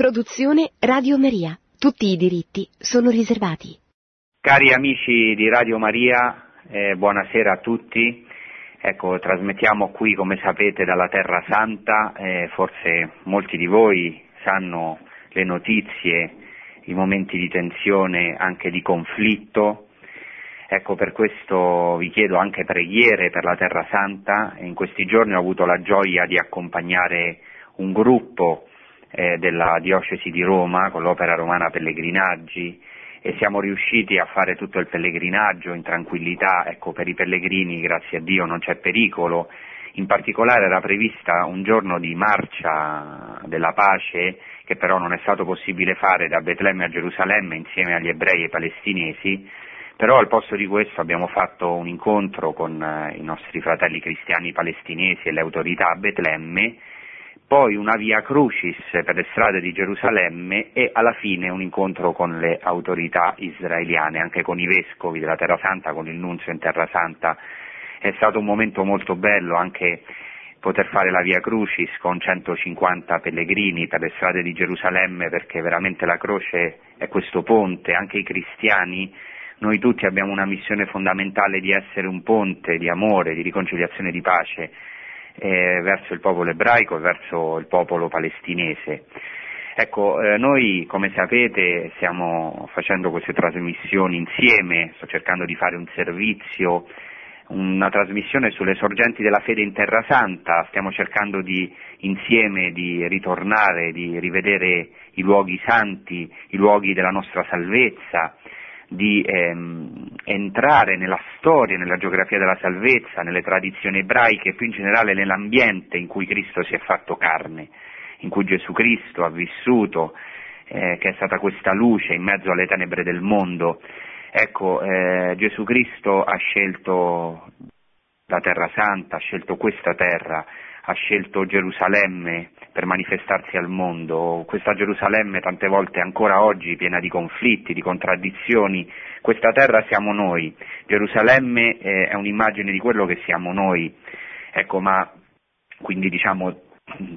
Produzione Radio Maria. Tutti i diritti sono riservati. Cari amici di Radio Maria, buonasera a tutti. Ecco, trasmettiamo qui, come sapete, dalla Terra Santa. Forse molti di voi sanno le notizie, i momenti di tensione, anche di conflitto. Ecco, per questo vi chiedo anche preghiere per la Terra Santa. In questi giorni ho avuto la gioia di accompagnare un gruppo della diocesi di Roma con l'Opera Romana Pellegrinaggi, e siamo riusciti a fare tutto il pellegrinaggio in tranquillità. Ecco, per i pellegrini, grazie a Dio, non c'è pericolo. In particolare era prevista un giorno di marcia della pace, che però non è stato possibile fare da Betlemme a Gerusalemme insieme agli ebrei e palestinesi, però al posto di questo abbiamo fatto un incontro con i nostri fratelli cristiani palestinesi e le autorità a Betlemme, poi una via crucis per le strade di Gerusalemme e alla fine un incontro con le autorità israeliane, anche con i vescovi della Terra Santa, con il nunzio in Terra Santa. È stato un momento molto bello anche poter fare la via crucis con 150 pellegrini per le strade di Gerusalemme, perché veramente la croce è questo ponte. Anche i cristiani, noi tutti abbiamo una missione fondamentale di essere un ponte di amore, di riconciliazione, di pace verso il popolo ebraico e verso il popolo palestinese. Ecco, noi, come sapete, stiamo facendo queste trasmissioni insieme, sto cercando di fare un servizio, una trasmissione sulle sorgenti della fede in Terra Santa. Stiamo cercando insieme di ritornare, di rivedere i luoghi santi, i luoghi della nostra salvezza, di entrare nella storia, nella geografia della salvezza, nelle tradizioni ebraiche e più in generale nell'ambiente in cui Cristo si è fatto carne, in cui Gesù Cristo ha vissuto, che è stata questa luce in mezzo alle tenebre del mondo. Ecco, Gesù Cristo ha scelto la Terra Santa, ha scelto questa terra, ha scelto Gerusalemme per manifestarsi al mondo, questa Gerusalemme tante volte ancora oggi piena di conflitti, di contraddizioni. Questa terra siamo noi, Gerusalemme è un'immagine di quello che siamo noi, ecco, ma quindi diciamo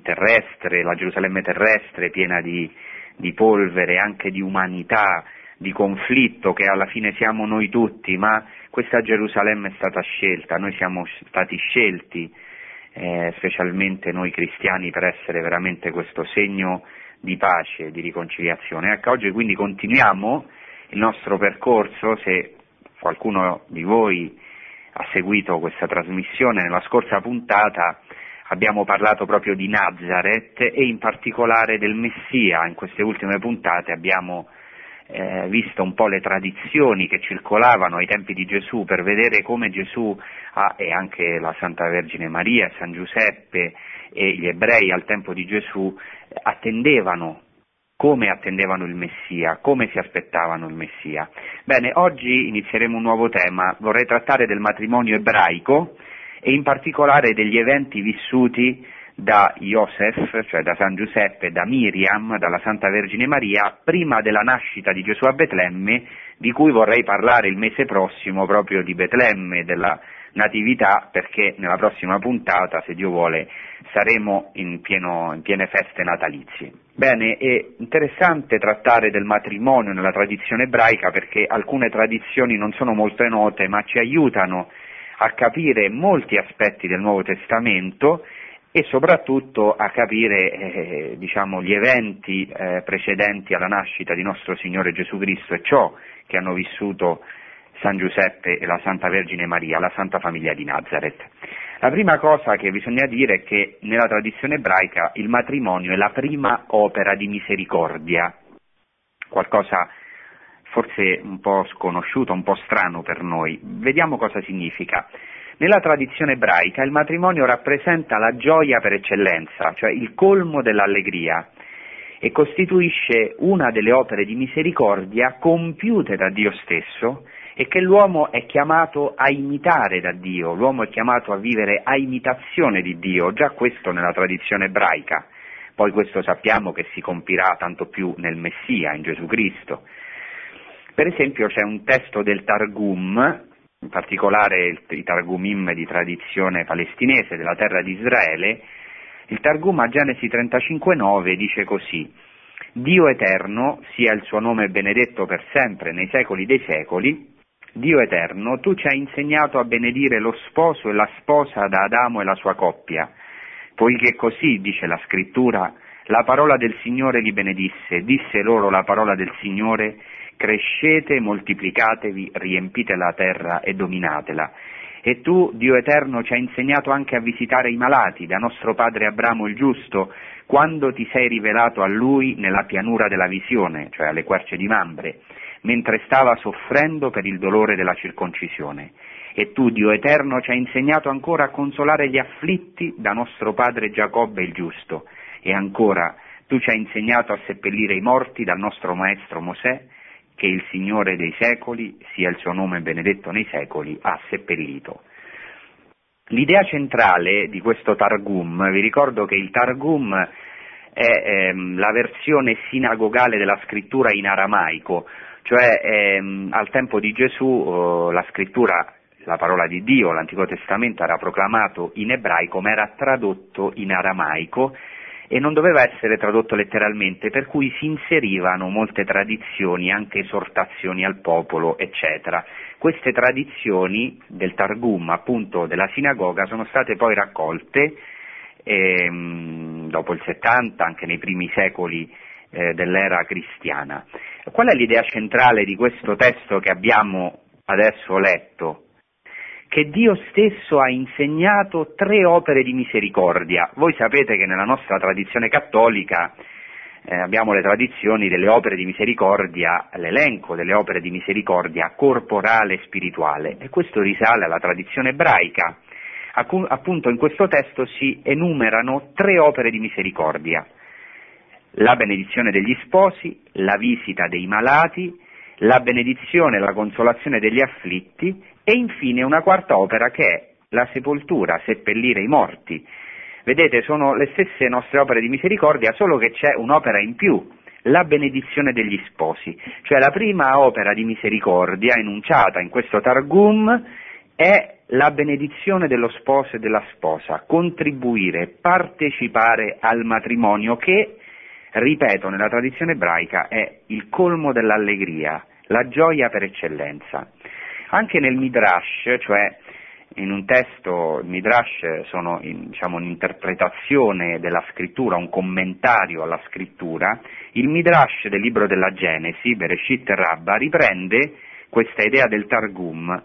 terrestre, la Gerusalemme terrestre piena di polvere, anche di umanità, di conflitto, che alla fine siamo noi tutti, ma questa Gerusalemme è stata scelta, noi siamo stati scelti, specialmente noi cristiani, per essere veramente questo segno di pace, di riconciliazione. Ecco, oggi quindi continuiamo il nostro percorso. Se qualcuno di voi ha seguito questa trasmissione, nella scorsa puntata abbiamo parlato proprio di Nazareth e in particolare del Messia. In queste ultime puntate abbiamo visto un po' le tradizioni che circolavano ai tempi di Gesù, per vedere come Gesù e anche la Santa Vergine Maria, San Giuseppe e gli ebrei al tempo di Gesù attendevano il Messia, come si aspettavano il Messia. Bene, oggi inizieremo un nuovo tema, vorrei trattare del matrimonio ebraico e in particolare degli eventi vissuti da Iosef, cioè da San Giuseppe, da Miriam, dalla Santa Vergine Maria, prima della nascita di Gesù a Betlemme, di cui vorrei parlare il mese prossimo, proprio di Betlemme, della Natività, perché nella prossima puntata, se Dio vuole, saremo in piene feste natalizie. Bene, è interessante trattare del matrimonio nella tradizione ebraica, perché alcune tradizioni non sono molto note, ma ci aiutano a capire molti aspetti del Nuovo Testamento e soprattutto a capire gli eventi precedenti alla nascita di nostro Signore Gesù Cristo e ciò che hanno vissuto San Giuseppe e la Santa Vergine Maria, la Santa Famiglia di Nazareth. La prima cosa che bisogna dire è che nella tradizione ebraica il matrimonio è la prima opera di misericordia, qualcosa forse un po' sconosciuto, un po' strano per noi. Vediamo cosa significa. Nella tradizione ebraica il matrimonio rappresenta la gioia per eccellenza, cioè il colmo dell'allegria, e costituisce una delle opere di misericordia compiute da Dio stesso e che l'uomo è chiamato a imitare da Dio, l'uomo è chiamato a vivere a imitazione di Dio, già questo nella tradizione ebraica. Poi questo sappiamo che si compirà tanto più nel Messia, in Gesù Cristo. Per esempio c'è un testo del Targum, in particolare i Targumim di tradizione palestinese della terra di Israele. Il Targum a Genesi 35,9 dice così: Dio eterno, sia il suo nome benedetto per sempre nei secoli dei secoli, Dio eterno, tu ci hai insegnato a benedire lo sposo e la sposa da Adamo e la sua coppia, poiché così, dice la scrittura, la parola del Signore li benedisse, disse loro la parola del Signore, crescete, moltiplicatevi, riempite la terra e dominatela. E tu, Dio eterno, ci hai insegnato anche a visitare i malati, da nostro padre Abramo il giusto, quando ti sei rivelato a lui nella pianura della visione, cioè alle querce di Mambre, mentre stava soffrendo per il dolore della circoncisione. E tu, Dio eterno, ci hai insegnato ancora a consolare gli afflitti, da nostro padre Giacobbe il giusto. E ancora, tu ci hai insegnato a seppellire i morti dal nostro maestro Mosè, che il Signore dei secoli, sia il suo nome benedetto nei secoli, ha seppellito. L'idea centrale di questo Targum, vi ricordo che il Targum è la versione sinagogale della scrittura in aramaico, cioè al tempo di Gesù la scrittura, la parola di Dio, l'Antico Testamento era proclamato in ebraico ma era tradotto in aramaico, e non doveva essere tradotto letteralmente, per cui si inserivano molte tradizioni, anche esortazioni al popolo, eccetera. Queste tradizioni del Targum, appunto della sinagoga, sono state poi raccolte dopo il 70, anche nei primi secoli dell'era cristiana. Qual è l'idea centrale di questo testo che abbiamo adesso letto? Che Dio stesso ha insegnato tre opere di misericordia. Voi sapete che nella nostra tradizione cattolica abbiamo le tradizioni delle opere di misericordia, l'elenco delle opere di misericordia corporale e spirituale, e questo risale alla tradizione ebraica. Appunto in questo testo si enumerano tre opere di misericordia: la benedizione degli sposi, la visita dei malati, la benedizione e la consolazione degli afflitti, e infine una quarta opera che è la sepoltura, seppellire i morti. Vedete, sono le stesse nostre opere di misericordia, solo che c'è un'opera in più, la benedizione degli sposi. Cioè la prima opera di misericordia enunciata in questo Targum è la benedizione dello sposo e della sposa, contribuire, partecipare al matrimonio che, ripeto, nella tradizione ebraica è il colmo dell'allegria, la gioia per eccellenza. Anche nel Midrash, cioè in un testo, il Midrash sono un'interpretazione della scrittura, un commentario alla scrittura, il Midrash del libro della Genesi, Bereshit e Rabba, riprende questa idea del Targum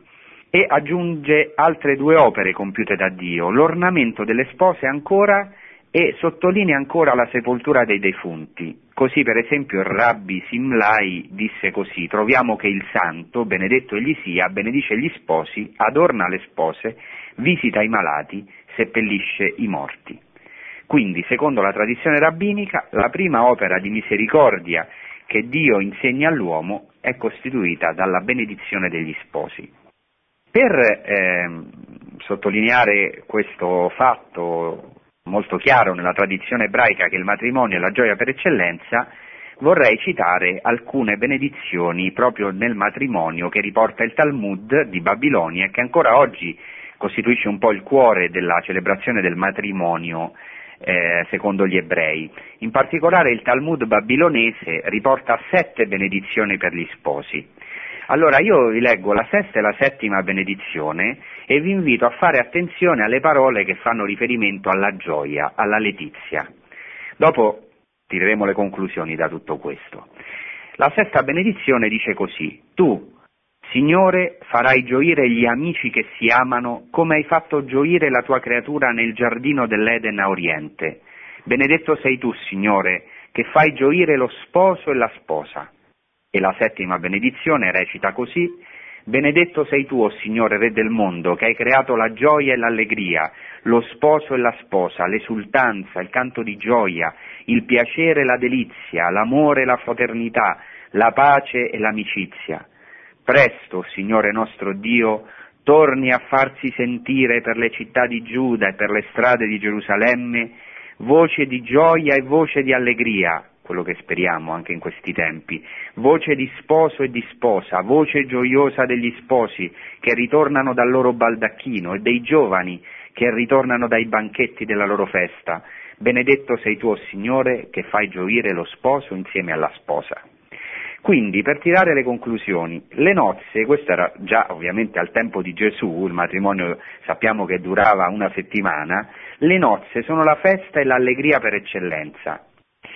e aggiunge altre due opere compiute da Dio, l'ornamento delle spose ancora e sottolinea ancora la sepoltura dei defunti. Così per esempio il Rabbi Simlai disse così: troviamo che il santo, benedetto egli sia, benedice gli sposi, adorna le spose, visita i malati, seppellisce i morti. Quindi, secondo la tradizione rabbinica, la prima opera di misericordia che Dio insegna all'uomo è costituita dalla benedizione degli sposi. Per sottolineare questo fatto molto chiaro nella tradizione ebraica che il matrimonio è la gioia per eccellenza, vorrei citare alcune benedizioni proprio nel matrimonio che riporta il Talmud di Babilonia e che ancora oggi costituisce un po' il cuore della celebrazione del matrimonio secondo gli ebrei. In particolare il Talmud babilonese riporta 7 benedizioni per gli sposi. Allora io vi leggo la sesta e la settima benedizione e vi invito a fare attenzione alle parole che fanno riferimento alla gioia, alla letizia. Dopo tireremo le conclusioni da tutto questo. La sesta benedizione dice così: tu, Signore, farai gioire gli amici che si amano come hai fatto gioire la tua creatura nel giardino dell'Eden a Oriente. Benedetto sei tu, Signore, che fai gioire lo sposo e la sposa. E la settima benedizione recita così: benedetto sei tu, o Signore, Re del mondo, che hai creato la gioia e l'allegria, lo sposo e la sposa, l'esultanza, il canto di gioia, il piacere e la delizia, l'amore e la fraternità, la pace e l'amicizia. Presto, Signore nostro Dio, torni a farsi sentire per le città di Giuda e per le strade di Gerusalemme voce di gioia e voce di allegria, quello che speriamo anche in questi tempi, voce di sposo e di sposa, voce gioiosa degli sposi che ritornano dal loro baldacchino e dei giovani che ritornano dai banchetti della loro festa, benedetto sei tu, o Signore, che fai gioire lo sposo insieme alla sposa. Quindi, per tirare le conclusioni, le nozze, questo era già ovviamente al tempo di Gesù, il matrimonio sappiamo che durava una settimana, le nozze sono la festa e l'allegria per eccellenza.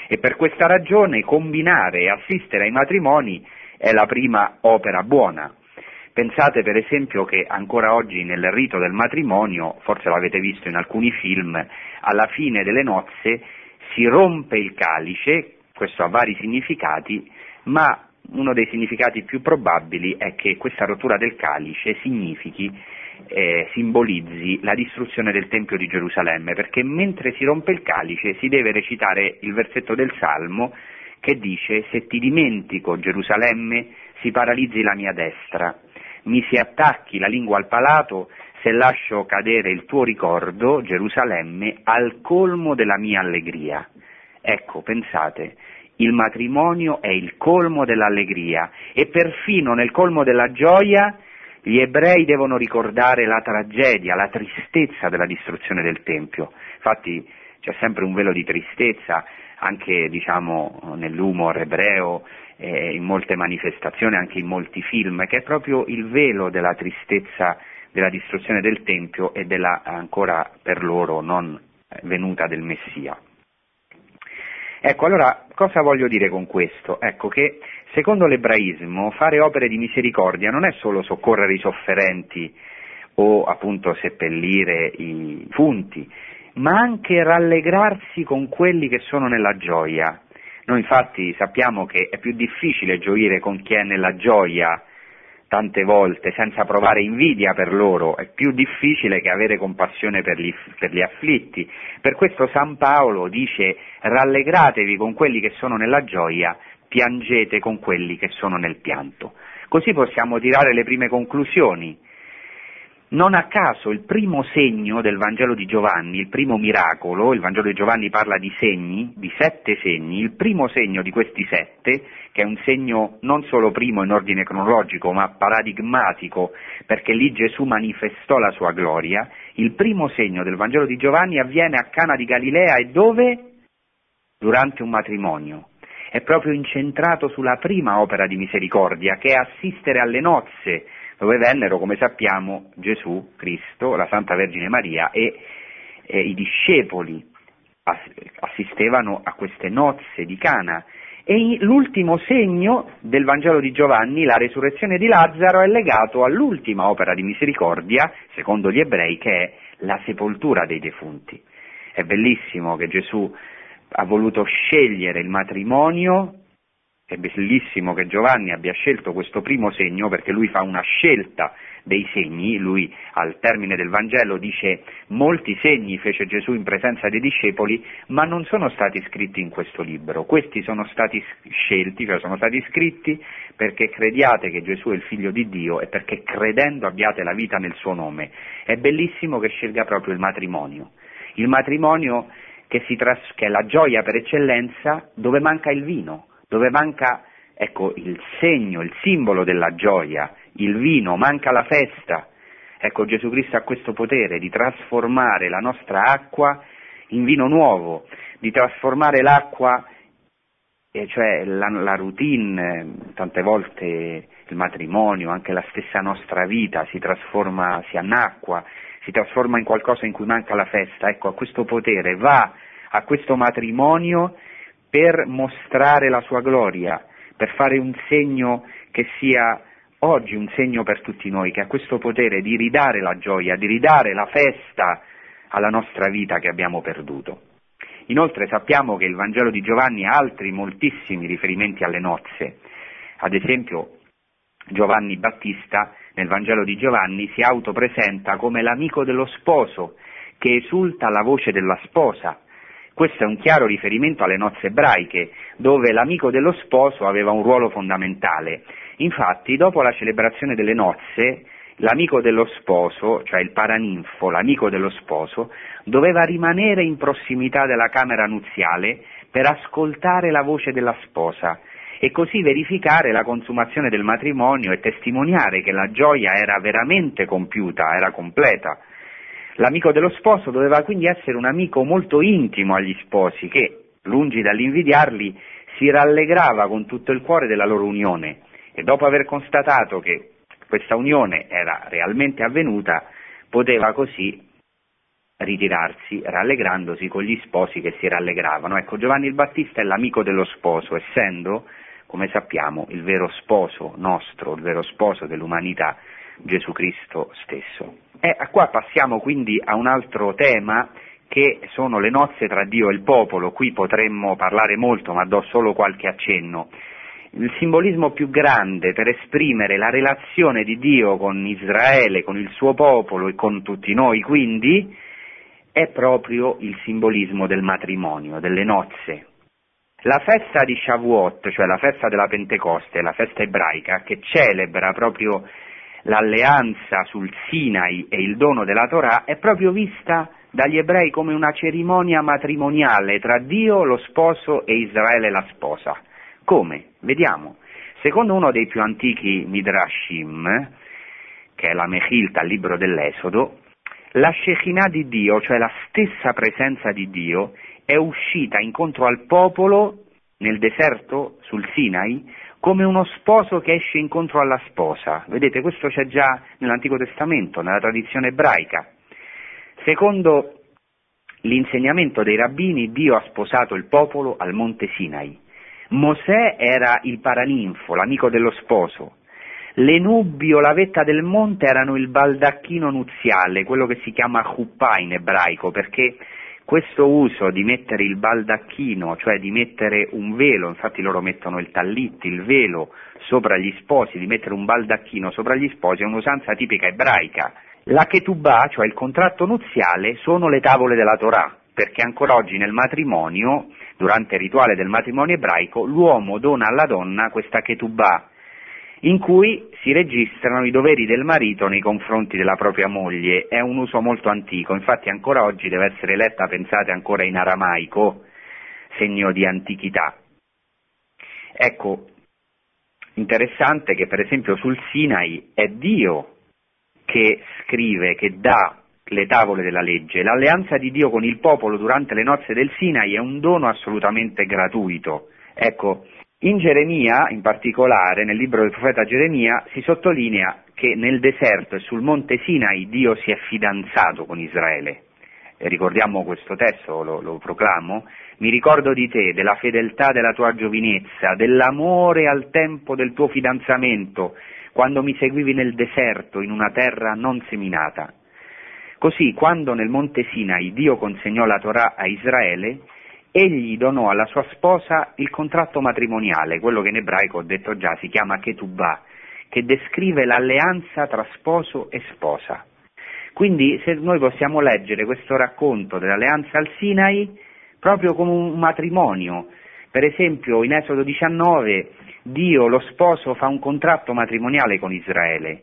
E per questa ragione combinare e assistere ai matrimoni è la prima opera buona. Pensate per esempio che ancora oggi nel rito del matrimonio, forse l'avete visto in alcuni film, alla fine delle nozze si rompe il calice, questo ha vari significati, ma uno dei significati più probabili è che questa rottura del calice simbolizzi la distruzione del Tempio di Gerusalemme, perché mentre si rompe il calice si deve recitare il versetto del Salmo che dice: se ti dimentico, Gerusalemme, si paralizzi la mia destra, mi si attacchi la lingua al palato, se lascio cadere il tuo ricordo, Gerusalemme, al colmo della mia allegria. Ecco, pensate, il matrimonio è il colmo dell'allegria e perfino nel colmo della gioia gli ebrei devono ricordare la tragedia, la tristezza della distruzione del Tempio. Infatti c'è sempre un velo di tristezza anche, diciamo, nell'humor ebreo, in molte manifestazioni, anche in molti film, che è proprio il velo della tristezza della distruzione del Tempio e della ancora per loro non venuta del Messia. Ecco, allora, cosa voglio dire con questo? Ecco che, secondo l'ebraismo, fare opere di misericordia non è solo soccorrere i sofferenti o, appunto, seppellire i defunti, ma anche rallegrarsi con quelli che sono nella gioia. Noi, infatti, sappiamo che è più difficile gioire con chi è nella gioia, tante volte, senza provare invidia per loro, è più difficile che avere compassione per gli afflitti. Per questo San Paolo dice: rallegratevi con quelli che sono nella gioia, piangete con quelli che sono nel pianto. Così possiamo tirare le prime conclusioni. Non a caso il primo segno del Vangelo di Giovanni, il primo miracolo, il Vangelo di Giovanni parla di segni, di 7 segni, il primo segno di questi 7, che è un segno non solo primo in ordine cronologico, ma paradigmatico, perché lì Gesù manifestò la sua gloria, il primo segno del Vangelo di Giovanni avviene a Cana di Galilea e dove? Durante un matrimonio. È proprio incentrato sulla prima opera di misericordia, che è assistere alle nozze, dove vennero, come sappiamo, Gesù Cristo, la Santa Vergine Maria e i discepoli assistevano a queste nozze di Cana. E l'ultimo segno del Vangelo di Giovanni, la resurrezione di Lazzaro, è legato all'ultima opera di misericordia, secondo gli ebrei, che è la sepoltura dei defunti. È bellissimo che Gesù ha voluto scegliere il matrimonio. È bellissimo che Giovanni abbia scelto questo primo segno, perché lui fa una scelta dei segni, lui al termine del Vangelo dice: molti segni fece Gesù in presenza dei discepoli, ma non sono stati scritti in questo libro, questi sono stati scelti, cioè sono stati scritti perché crediate che Gesù è il Figlio di Dio e perché credendo abbiate la vita nel suo nome. È bellissimo che scelga proprio il matrimonio che è la gioia per eccellenza, dove manca il vino. Dove manca, ecco, il segno, il simbolo della gioia, il vino, manca la festa. Ecco, Gesù Cristo ha questo potere di trasformare la nostra acqua in vino nuovo, di trasformare l'acqua, cioè la routine, tante volte il matrimonio, anche la stessa nostra vita si trasforma, si annacqua, si trasforma in qualcosa in cui manca la festa. Ecco, ha questo potere, va a questo matrimonio per mostrare la sua gloria, per fare un segno che sia oggi un segno per tutti noi, che ha questo potere di ridare la gioia, di ridare la festa alla nostra vita che abbiamo perduto. Inoltre sappiamo che il Vangelo di Giovanni ha altri moltissimi riferimenti alle nozze. Ad esempio Giovanni Battista nel Vangelo di Giovanni si autopresenta come l'amico dello sposo, che esulta la voce della sposa. Questo è un chiaro riferimento alle nozze ebraiche, dove l'amico dello sposo aveva un ruolo fondamentale. Infatti, dopo la celebrazione delle nozze, l'amico dello sposo, cioè il paraninfo, l'amico dello sposo, doveva rimanere in prossimità della camera nuziale per ascoltare la voce della sposa e così verificare la consumazione del matrimonio e testimoniare che la gioia era veramente compiuta, era completa. L'amico dello sposo doveva quindi essere un amico molto intimo agli sposi che, lungi dall'invidiarli, si rallegrava con tutto il cuore della loro unione e dopo aver constatato che questa unione era realmente avvenuta, poteva così ritirarsi rallegrandosi con gli sposi che si rallegravano. Ecco, Giovanni il Battista è l'amico dello sposo, essendo, come sappiamo, il vero sposo nostro, il vero sposo dell'umanità, Gesù Cristo stesso. E qua passiamo quindi a un altro tema che sono le nozze tra Dio e il popolo. Qui potremmo parlare molto, ma do solo qualche accenno. Il simbolismo più grande per esprimere la relazione di Dio con Israele, con il suo popolo e con tutti noi quindi, è proprio il simbolismo del matrimonio, delle nozze. La festa di Shavuot, cioè la festa della Pentecoste, la festa ebraica, che celebra proprio l'alleanza sul Sinai e il dono della Torah, è proprio vista dagli ebrei come una cerimonia matrimoniale tra Dio, lo sposo, e Israele, la sposa. Come? Vediamo. Secondo uno dei più antichi Midrashim, che è la Mechilta, il libro dell'Esodo, la Shekinah di Dio, cioè la stessa presenza di Dio, è uscita incontro al popolo nel deserto, sul Sinai, come uno sposo che esce incontro alla sposa. Vedete, questo c'è già nell'Antico Testamento, nella tradizione ebraica. Secondo l'insegnamento dei rabbini, Dio ha sposato il popolo al Monte Sinai. Mosè era il paraninfo, l'amico dello sposo. Le nubi o la vetta del monte erano il baldacchino nuziale, quello che si chiama chuppah in ebraico, perché questo uso di mettere il baldacchino, cioè di mettere un velo, infatti loro mettono il tallit, il velo, sopra gli sposi, di mettere un baldacchino sopra gli sposi, è un'usanza tipica ebraica. La ketubah, cioè il contratto nuziale, sono le tavole della Torah, perché ancora oggi nel matrimonio, durante il rituale del matrimonio ebraico, l'uomo dona alla donna questa ketubah, in cui si registrano i doveri del marito nei confronti della propria moglie. È un uso molto antico, infatti ancora oggi deve essere letta, pensate, ancora in aramaico, segno di antichità. Ecco, interessante che per esempio sul Sinai è Dio che scrive, che dà le tavole della legge. L'alleanza di Dio con il popolo durante le nozze del Sinai è un dono assolutamente gratuito. Ecco, in Geremia, in particolare, nel libro del profeta Geremia, si sottolinea che nel deserto e sul monte Sinai Dio si è fidanzato con Israele. E ricordiamo questo testo, lo proclamo. Mi ricordo di te, della fedeltà della tua giovinezza, dell'amore al tempo del tuo fidanzamento, quando mi seguivi nel deserto, in una terra non seminata. Così, quando nel monte Sinai Dio consegnò la Torah a Israele, egli donò alla sua sposa il contratto matrimoniale, quello che in ebraico, ho detto già, si chiama ketubah, che descrive l'alleanza tra sposo e sposa. Quindi se noi possiamo leggere questo racconto dell'alleanza al Sinai proprio come un matrimonio. Per esempio in Esodo 19 Dio, lo sposo, fa un contratto matrimoniale con Israele.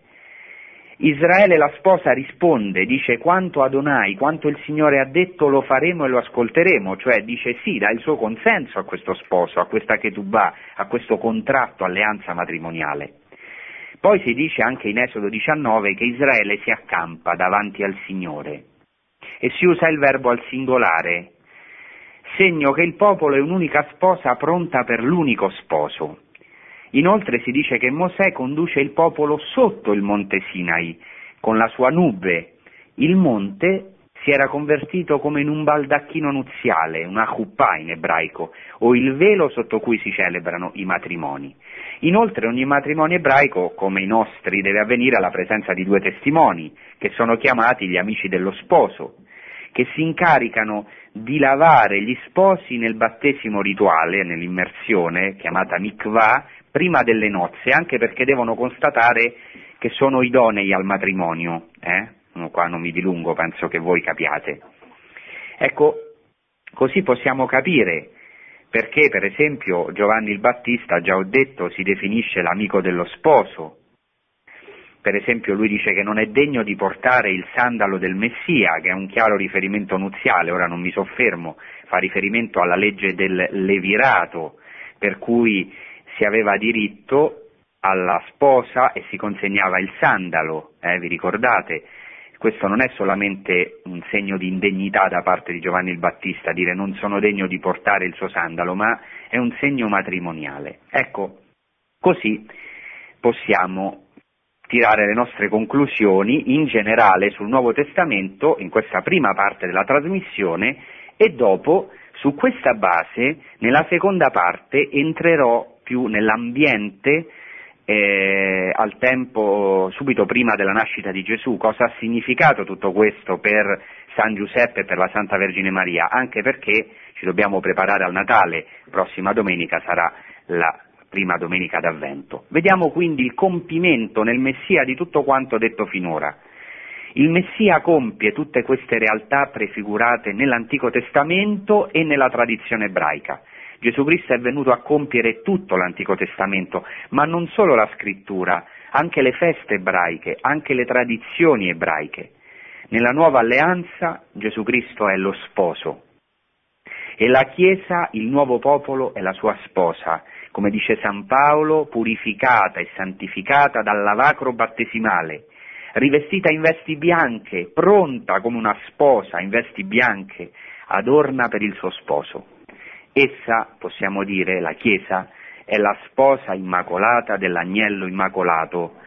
Israele, la sposa, risponde, dice: quanto Adonai, quanto il Signore ha detto lo faremo e lo ascolteremo, cioè dice sì, dà il suo consenso a questo sposo, a questa ketubah, a questo contratto, alleanza matrimoniale. Poi si dice anche in Esodo 19 che Israele si accampa davanti al Signore e si usa il verbo al singolare, segno che il popolo è un'unica sposa pronta per l'unico sposo. Inoltre si dice che Mosè conduce il popolo sotto il monte Sinai con la sua nube. Il monte si era convertito come in un baldacchino nuziale, una chuppah in ebraico, o il velo sotto cui si celebrano i matrimoni. Inoltre ogni matrimonio ebraico, come i nostri, deve avvenire alla presenza di due testimoni, che sono chiamati gli amici dello sposo, che si incaricano di lavare gli sposi nel battesimo rituale, nell'immersione, chiamata mikvah, prima delle nozze, anche perché devono constatare che sono idonei al matrimonio. Qua non mi dilungo, penso che voi capiate. Ecco, così possiamo capire perché, per esempio, Giovanni il Battista, già ho detto, si definisce l'amico dello sposo. Per esempio lui dice che non è degno di portare il sandalo del Messia, che è un chiaro riferimento nuziale, ora non mi soffermo, fa riferimento alla legge del levirato, per cui si aveva diritto alla sposa e si consegnava il sandalo, vi ricordate? Questo non è solamente un segno di indegnità da parte di Giovanni il Battista, dire non sono degno di portare il suo sandalo, ma è un segno matrimoniale. Ecco, così possiamo tirare le nostre conclusioni in generale sul Nuovo Testamento, in questa prima parte della trasmissione, e dopo, su questa base, nella seconda parte entrerò più nell'ambiente al tempo subito prima della nascita di Gesù, cosa ha significato tutto questo per San Giuseppe e per la Santa Vergine Maria, anche perché ci dobbiamo preparare al Natale, prossima domenica sarà la prima domenica d'Avvento. Vediamo quindi il compimento nel Messia di tutto quanto detto finora. Il Messia compie tutte queste realtà prefigurate nell'Antico Testamento e nella tradizione ebraica. Gesù Cristo è venuto a compiere tutto l'Antico Testamento, ma non solo la scrittura, anche le feste ebraiche, anche le tradizioni ebraiche. Nella nuova alleanza Gesù Cristo è lo sposo e la Chiesa, il nuovo popolo, è la sua sposa, come dice San Paolo, purificata e santificata dal lavacro battesimale, rivestita in vesti bianche, pronta come una sposa in vesti bianche, adorna per il suo sposo. Essa, possiamo dire, la Chiesa, è la sposa immacolata dell'agnello immacolato,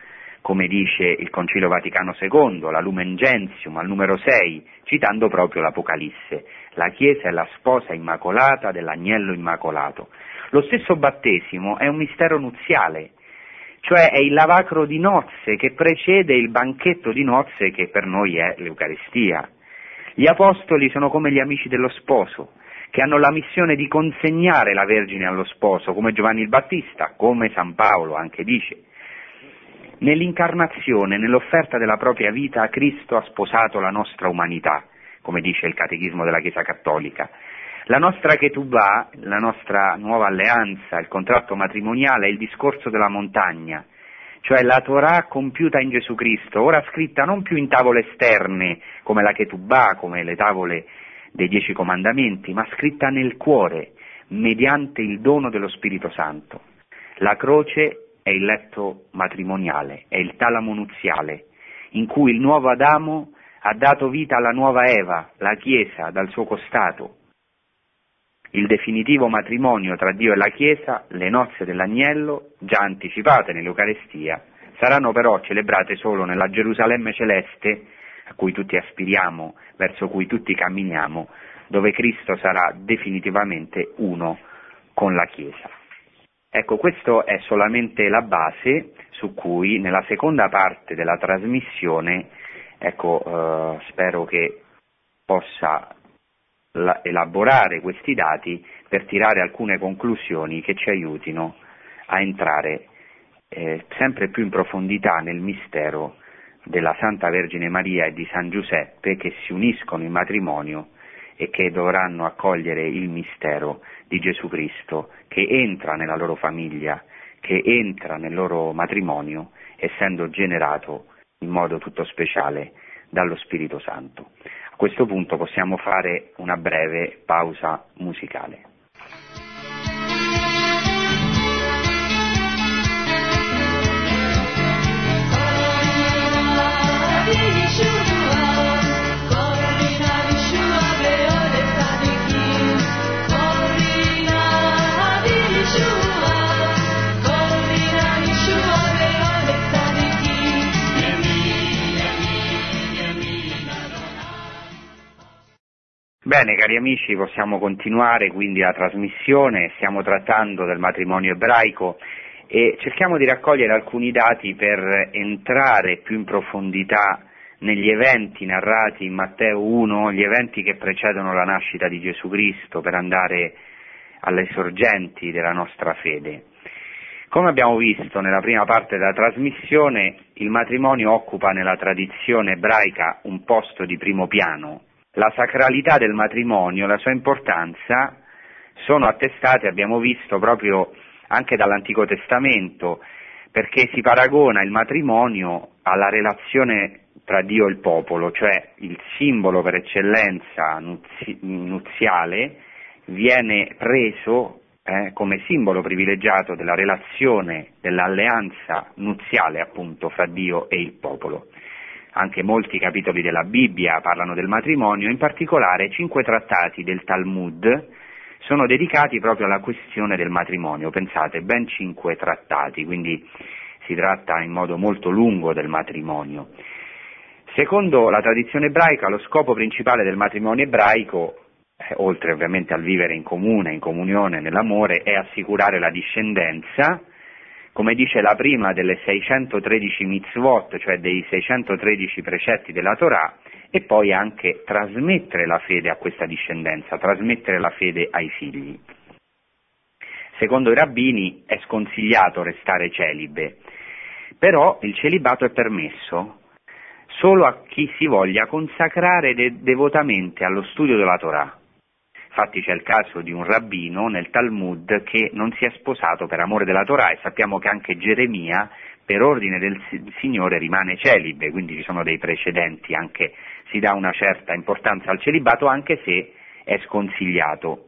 come dice il Concilio Vaticano II, la Lumen Gentium, al numero 6, citando proprio l'Apocalisse. La Chiesa è la sposa immacolata dell'agnello immacolato. Lo stesso battesimo è un mistero nuziale, cioè è il lavacro di nozze che precede il banchetto di nozze che per noi è l'Eucaristia. Gli apostoli sono come gli amici dello sposo, che hanno la missione di consegnare la Vergine allo sposo, come Giovanni il Battista, come San Paolo anche dice. Nell'incarnazione, nell'offerta della propria vita, Cristo ha sposato la nostra umanità, come dice il Catechismo della Chiesa Cattolica. La nostra ketubah, la nostra nuova alleanza, il contratto matrimoniale, è il discorso della montagna, cioè la Torah compiuta in Gesù Cristo, ora scritta non più in tavole esterne, come la ketubah, come le tavole dei 10 comandamenti, ma scritta nel cuore, mediante il dono dello Spirito Santo. La croce è il letto matrimoniale, è il talamo nuziale, in cui il nuovo Adamo ha dato vita alla nuova Eva, la Chiesa, dal suo costato. Il definitivo matrimonio tra Dio e la Chiesa, le nozze dell'agnello, già anticipate nell'Eucaristia, saranno però celebrate solo nella Gerusalemme celeste, a cui tutti aspiriamo, verso cui tutti camminiamo, dove Cristo sarà definitivamente uno con la Chiesa. Ecco, questo è solamente la base su cui nella seconda parte della trasmissione, ecco, spero che possa elaborare questi dati per tirare alcune conclusioni che ci aiutino a entrare sempre più in profondità nel mistero della Santa Vergine Maria e di San Giuseppe, che si uniscono in matrimonio e che dovranno accogliere il mistero di Gesù Cristo, che entra nella loro famiglia, che entra nel loro matrimonio, essendo generato in modo tutto speciale dallo Spirito Santo. A questo punto possiamo fare una breve pausa musicale. Bene, cari amici, possiamo continuare quindi la trasmissione. Stiamo trattando del matrimonio ebraico e cerchiamo di raccogliere alcuni dati per entrare più in profondità negli eventi narrati in Matteo 1, gli eventi che precedono la nascita di Gesù Cristo, per andare alle sorgenti della nostra fede. Come abbiamo visto nella prima parte della trasmissione, il matrimonio occupa nella tradizione ebraica un posto di primo piano. La sacralità del matrimonio, la sua importanza, sono attestate, abbiamo visto, proprio anche dall'Antico Testamento, perché si paragona il matrimonio alla relazione tra Dio e il popolo, cioè il simbolo per eccellenza nuziale viene preso come simbolo privilegiato della relazione, dell'alleanza nuziale appunto fra Dio e il popolo. anche molti capitoli della Bibbia parlano del matrimonio, in particolare 5 trattati del Talmud sono dedicati proprio alla questione del matrimonio, pensate, ben 5 trattati, quindi si tratta in modo molto lungo del matrimonio. Secondo la tradizione ebraica, lo scopo principale del matrimonio ebraico, oltre ovviamente al vivere in comune, in comunione, nell'amore, è assicurare la discendenza, come dice la prima delle 613 mitzvot, cioè dei 613 precetti della Torah, e poi anche trasmettere la fede a questa discendenza, trasmettere la fede ai figli. Secondo i rabbini è sconsigliato restare celibe, però il celibato è permesso solo a chi si voglia consacrare devotamente allo studio della Torah. Infatti c'è il caso di un rabbino nel Talmud che non si è sposato per amore della Torah, e sappiamo che anche Geremia per ordine del Signore rimane celibe, quindi ci sono dei precedenti, anche si dà una certa importanza al celibato anche se è sconsigliato.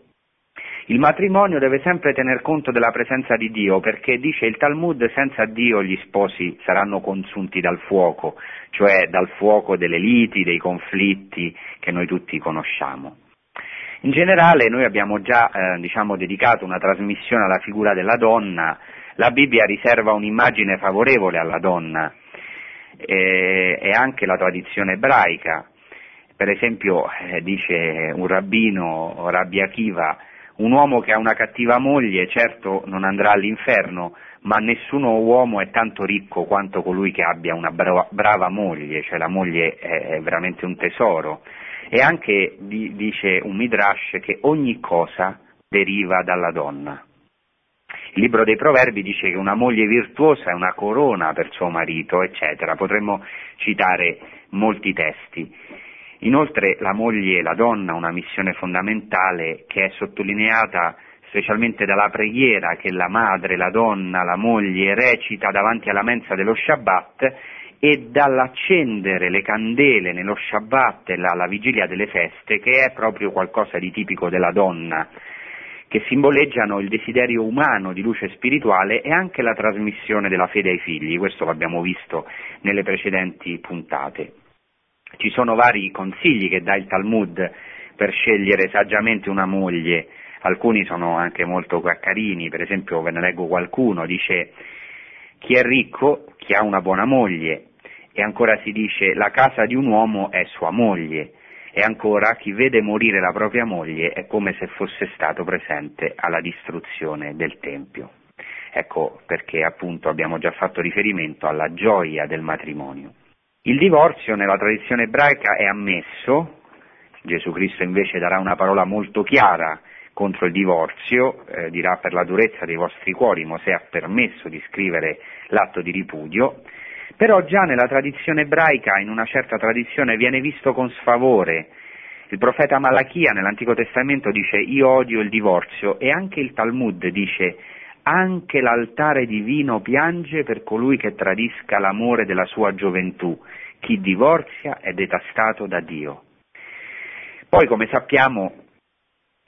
Il matrimonio deve sempre tener conto della presenza di Dio, perché dice il Talmud: senza Dio gli sposi saranno consunti dal fuoco, cioè dal fuoco delle liti, dei conflitti che noi tutti conosciamo. In generale noi abbiamo già dedicato una trasmissione alla figura della donna. La Bibbia riserva un'immagine favorevole alla donna, e anche la tradizione ebraica. Per esempio dice un rabbino, Rabbi Akiva: un uomo che ha una cattiva moglie certo non andrà all'inferno, ma nessuno uomo è tanto ricco quanto colui che abbia una brava moglie, cioè la moglie è veramente un tesoro. E anche dice un Midrash che ogni cosa deriva dalla donna. Il libro dei Proverbi dice che una moglie virtuosa è una corona per suo marito, eccetera. Potremmo citare molti testi. Inoltre la moglie, la donna, ha una missione fondamentale che è sottolineata specialmente dalla preghiera che la madre, la donna, la moglie recita davanti alla mensa dello Shabbat, e dall'accendere le candele nello Shabbat e alla vigilia delle feste, che è proprio qualcosa di tipico della donna, che simboleggiano il desiderio umano di luce spirituale e anche la trasmissione della fede ai figli. Questo l'abbiamo visto nelle precedenti puntate. Ci sono vari consigli che dà il Talmud per scegliere saggiamente una moglie, alcuni sono anche molto carini, per esempio ve ne leggo qualcuno, dice: chi è ricco, chi ha una buona moglie, e ancora si dice: la casa di un uomo è sua moglie, e ancora: chi vede morire la propria moglie è come se fosse stato presente alla distruzione del Tempio. Ecco perché appunto abbiamo già fatto riferimento alla gioia del matrimonio. Il divorzio nella tradizione ebraica è ammesso, Gesù Cristo invece darà una parola molto chiara contro il divorzio, dirà: per la durezza dei vostri cuori Mosè ha permesso di scrivere l'atto di ripudio, però già nella tradizione ebraica, in una certa tradizione, viene visto con sfavore. Il profeta Malachia nell'Antico Testamento dice: io odio il divorzio, e anche il Talmud dice: anche l'altare divino piange per colui che tradisca l'amore della sua gioventù. Chi divorzia è detestato da Dio. Poi, come sappiamo,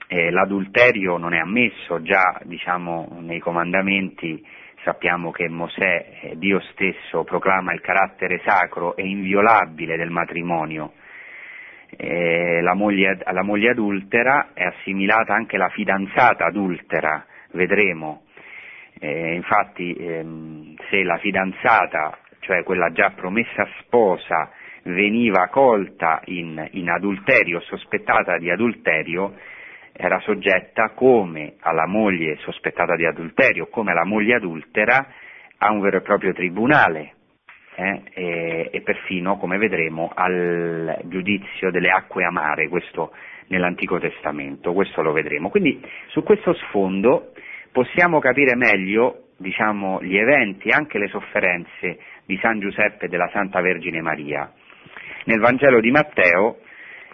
l'adulterio non è ammesso, già nei comandamenti sappiamo che Mosè, Dio stesso, proclama il carattere sacro e inviolabile del matrimonio. La moglie adultera è assimilata anche alla fidanzata adultera, vedremo. Infatti, se la fidanzata, cioè quella già promessa sposa, veniva colta in adulterio, sospettata di adulterio, era soggetta come alla moglie sospettata di adulterio, come alla moglie adultera, a un vero e proprio tribunale, e perfino, come vedremo, al giudizio delle acque amare, questo nell'Antico Testamento, questo lo vedremo. Quindi su questo sfondo possiamo capire meglio, gli eventi, anche le sofferenze di San Giuseppe e della Santa Vergine Maria. Nel Vangelo di Matteo,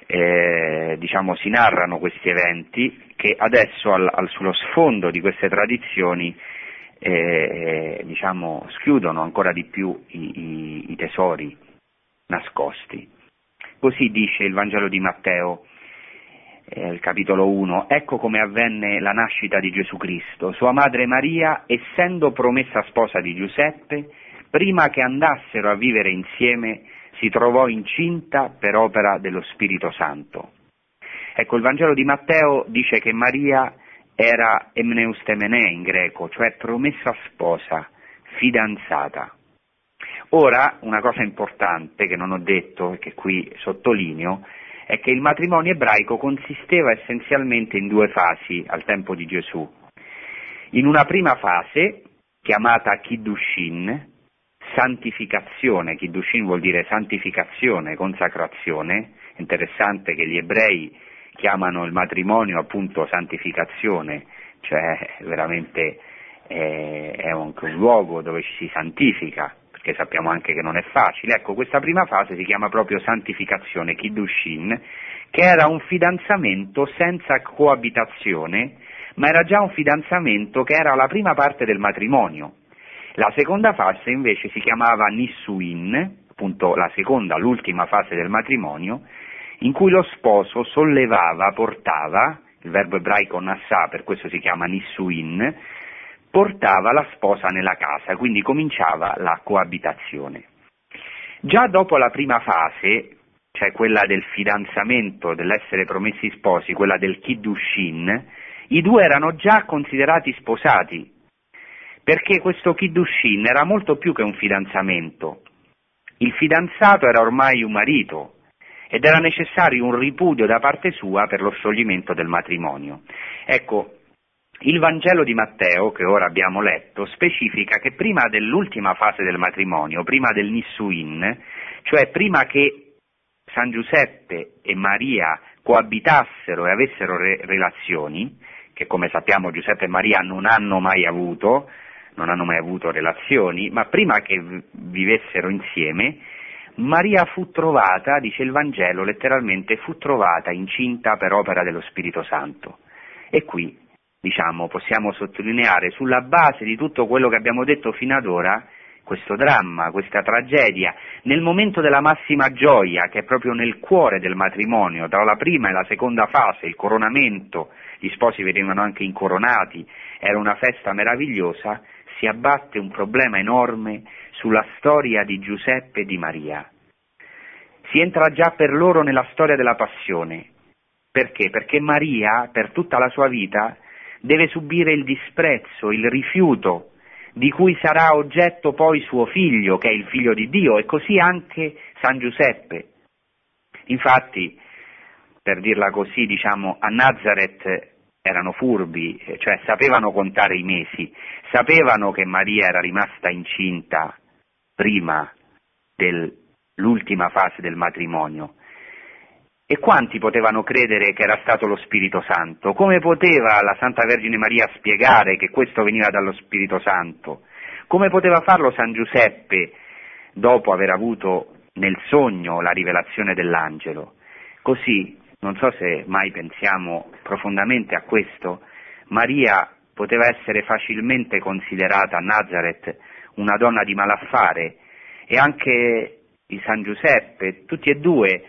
si narrano questi eventi che adesso sullo sfondo di queste tradizioni, schiudono ancora di più i tesori nascosti. Così dice il Vangelo di Matteo, il capitolo 1: ecco come avvenne la nascita di Gesù Cristo. Sua madre Maria, essendo promessa sposa di Giuseppe, prima che andassero a vivere insieme, si trovò incinta per opera dello Spirito Santo. Ecco, il Vangelo di Matteo dice che Maria era emneustemene in greco, cioè promessa sposa, fidanzata. Ora, una cosa importante che non ho detto e che qui sottolineo, è che il matrimonio ebraico consisteva essenzialmente in due fasi al tempo di Gesù. In una prima fase, chiamata Kiddushin, santificazione, Kiddushin vuol dire santificazione, consacrazione, interessante che gli ebrei chiamano il matrimonio appunto santificazione, cioè veramente è anche un luogo dove ci si santifica, perché sappiamo anche che non è facile. Ecco, questa prima fase si chiama proprio santificazione, Kiddushin, che era un fidanzamento senza coabitazione, ma era già un fidanzamento che era la prima parte del matrimonio. La seconda fase invece si chiamava Nissuin, appunto la seconda, l'ultima fase del matrimonio, in cui lo sposo sollevava, portava, il verbo ebraico nassà, per questo si chiama Nissuin, portava la sposa nella casa, quindi cominciava la coabitazione. Già dopo la prima fase, cioè quella del fidanzamento, dell'essere promessi sposi, quella del Kiddushin, i due erano già considerati sposati, perché questo Kiddushin era molto più che un fidanzamento. Il fidanzato era ormai un marito ed era necessario un ripudio da parte sua per lo scioglimento del matrimonio. Ecco, il Vangelo di Matteo, che ora abbiamo letto, specifica che prima dell'ultima fase del matrimonio, prima del Nissuin, cioè prima che San Giuseppe e Maria coabitassero e avessero relazioni, che come sappiamo Giuseppe e Maria non hanno mai avuto relazioni, ma prima che vivessero insieme, Maria fu trovata, dice il Vangelo letteralmente, fu trovata incinta per opera dello Spirito Santo. E qui, diciamo, possiamo sottolineare sulla base di tutto quello che abbiamo detto fino ad ora, questo dramma, questa tragedia, nel momento della massima gioia, che è proprio nel cuore del matrimonio, tra la prima e la seconda fase, il coronamento, gli sposi venivano anche incoronati, era una festa meravigliosa, si abbatte un problema enorme sulla storia di Giuseppe e di Maria. Si entra già per loro nella storia della passione. Perché? Perché Maria, per tutta la sua vita, deve subire il disprezzo, il rifiuto, di cui sarà oggetto poi suo figlio, che è il figlio di Dio, e così anche San Giuseppe. Infatti, per dirla così, diciamo, a Nazareth erano furbi, cioè sapevano contare i mesi, sapevano che Maria era rimasta incinta prima dell'ultima fase del matrimonio. E quanti potevano credere che era stato lo Spirito Santo? Come poteva la Santa Vergine Maria spiegare che questo veniva dallo Spirito Santo? Come poteva farlo San Giuseppe dopo aver avuto nel sogno la rivelazione dell'angelo? Così, non so se mai pensiamo profondamente a questo, Maria poteva essere facilmente considerata a Nazareth una donna di malaffare, e anche il San Giuseppe, tutti e due,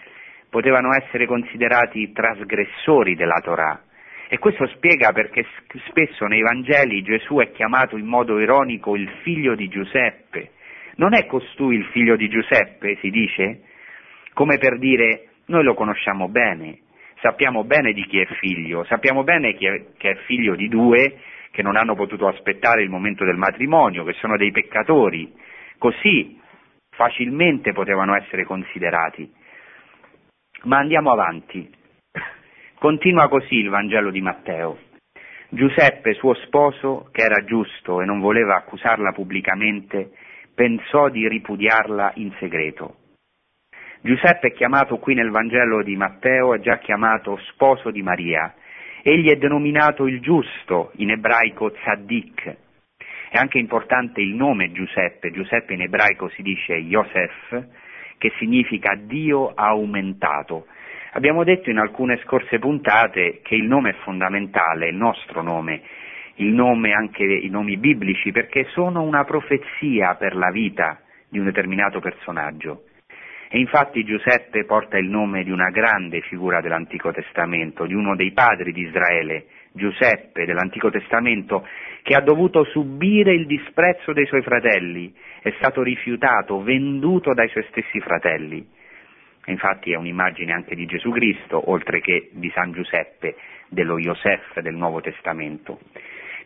potevano essere considerati trasgressori della Torah. E questo spiega perché spesso nei Vangeli Gesù è chiamato in modo ironico il figlio di Giuseppe. Non è costui il figlio di Giuseppe, si dice? Come per dire, noi lo conosciamo bene, sappiamo bene di chi è figlio, sappiamo bene che è figlio di due che non hanno potuto aspettare il momento del matrimonio, che sono dei peccatori. Così facilmente potevano essere considerati. Ma andiamo avanti. Continua così il Vangelo di Matteo. Giuseppe, suo sposo, che era giusto e non voleva accusarla pubblicamente, pensò di ripudiarla in segreto. Giuseppe è chiamato qui nel Vangelo di Matteo, è già chiamato sposo di Maria. Egli è denominato il giusto, in ebraico tzaddik. È anche importante il nome Giuseppe. Giuseppe in ebraico si dice Iosef, che significa Dio aumentato. Abbiamo detto in alcune scorse puntate che il nome è fondamentale, il nostro nome, il nome, anche i nomi biblici, perché sono una profezia per la vita di un determinato personaggio. E infatti Giuseppe porta il nome di una grande figura dell'Antico Testamento, di uno dei padri di Israele, Giuseppe dell'Antico Testamento, che ha dovuto subire il disprezzo dei suoi fratelli, è stato rifiutato, venduto dai suoi stessi fratelli. Infatti è un'immagine anche di Gesù Cristo, oltre che di San Giuseppe, dello Iosef del Nuovo Testamento.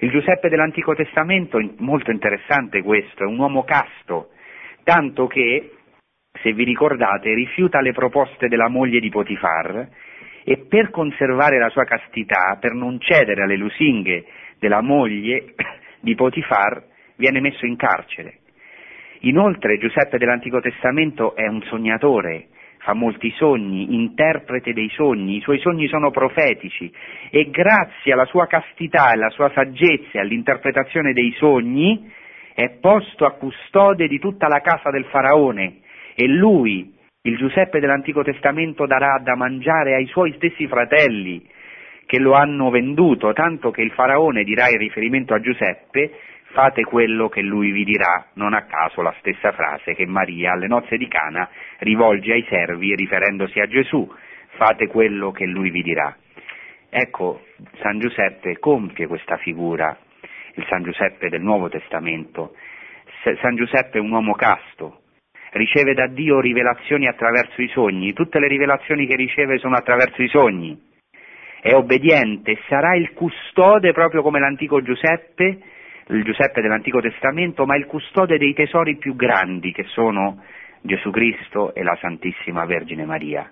Il Giuseppe dell'Antico Testamento, molto interessante questo, è un uomo casto, tanto che, se vi ricordate, rifiuta le proposte della moglie di Potifar e per conservare la sua castità, per non cedere alle lusinghe della moglie di Potifar, viene messo in carcere. Inoltre Giuseppe dell'Antico Testamento è un sognatore, fa molti sogni, interprete dei sogni, i suoi sogni sono profetici e grazie alla sua castità e alla sua saggezza e all'interpretazione dei sogni è posto a custode di tutta la casa del Faraone e lui, il Giuseppe dell'Antico Testamento, darà da mangiare ai suoi stessi fratelli che lo hanno venduto, tanto che il Faraone dirà in riferimento a Giuseppe: fate quello che lui vi dirà, non a caso la stessa frase che Maria alle nozze di Cana rivolge ai servi riferendosi a Gesù, fate quello che lui vi dirà. Ecco, San Giuseppe compie questa figura, il San Giuseppe del Nuovo Testamento. San Giuseppe è un uomo casto, riceve da Dio rivelazioni attraverso i sogni, tutte le rivelazioni che riceve sono attraverso i sogni, è obbediente, sarà il custode proprio come l'antico Giuseppe, il Giuseppe dell'Antico Testamento, ma il custode dei tesori più grandi che sono Gesù Cristo e la Santissima Vergine Maria.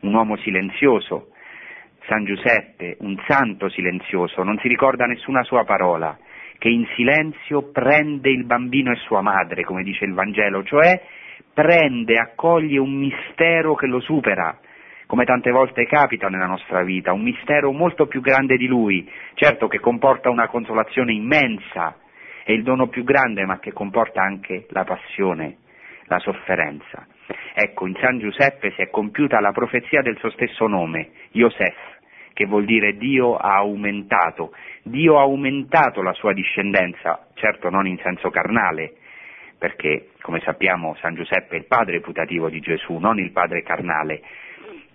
Un uomo silenzioso, San Giuseppe, un santo silenzioso, non si ricorda nessuna sua parola, che in silenzio prende il bambino e sua madre, come dice il Vangelo, cioè prende, accoglie un mistero che lo supera, come tante volte capita nella nostra vita, un mistero molto più grande di lui, certo che comporta una consolazione immensa, è il dono più grande, ma che comporta anche la passione, la sofferenza. Ecco, in San Giuseppe si è compiuta la profezia del suo stesso nome, Iosef, che vuol dire Dio ha aumentato la sua discendenza, certo non in senso carnale, perché, come sappiamo, San Giuseppe è il padre putativo di Gesù, non il padre carnale.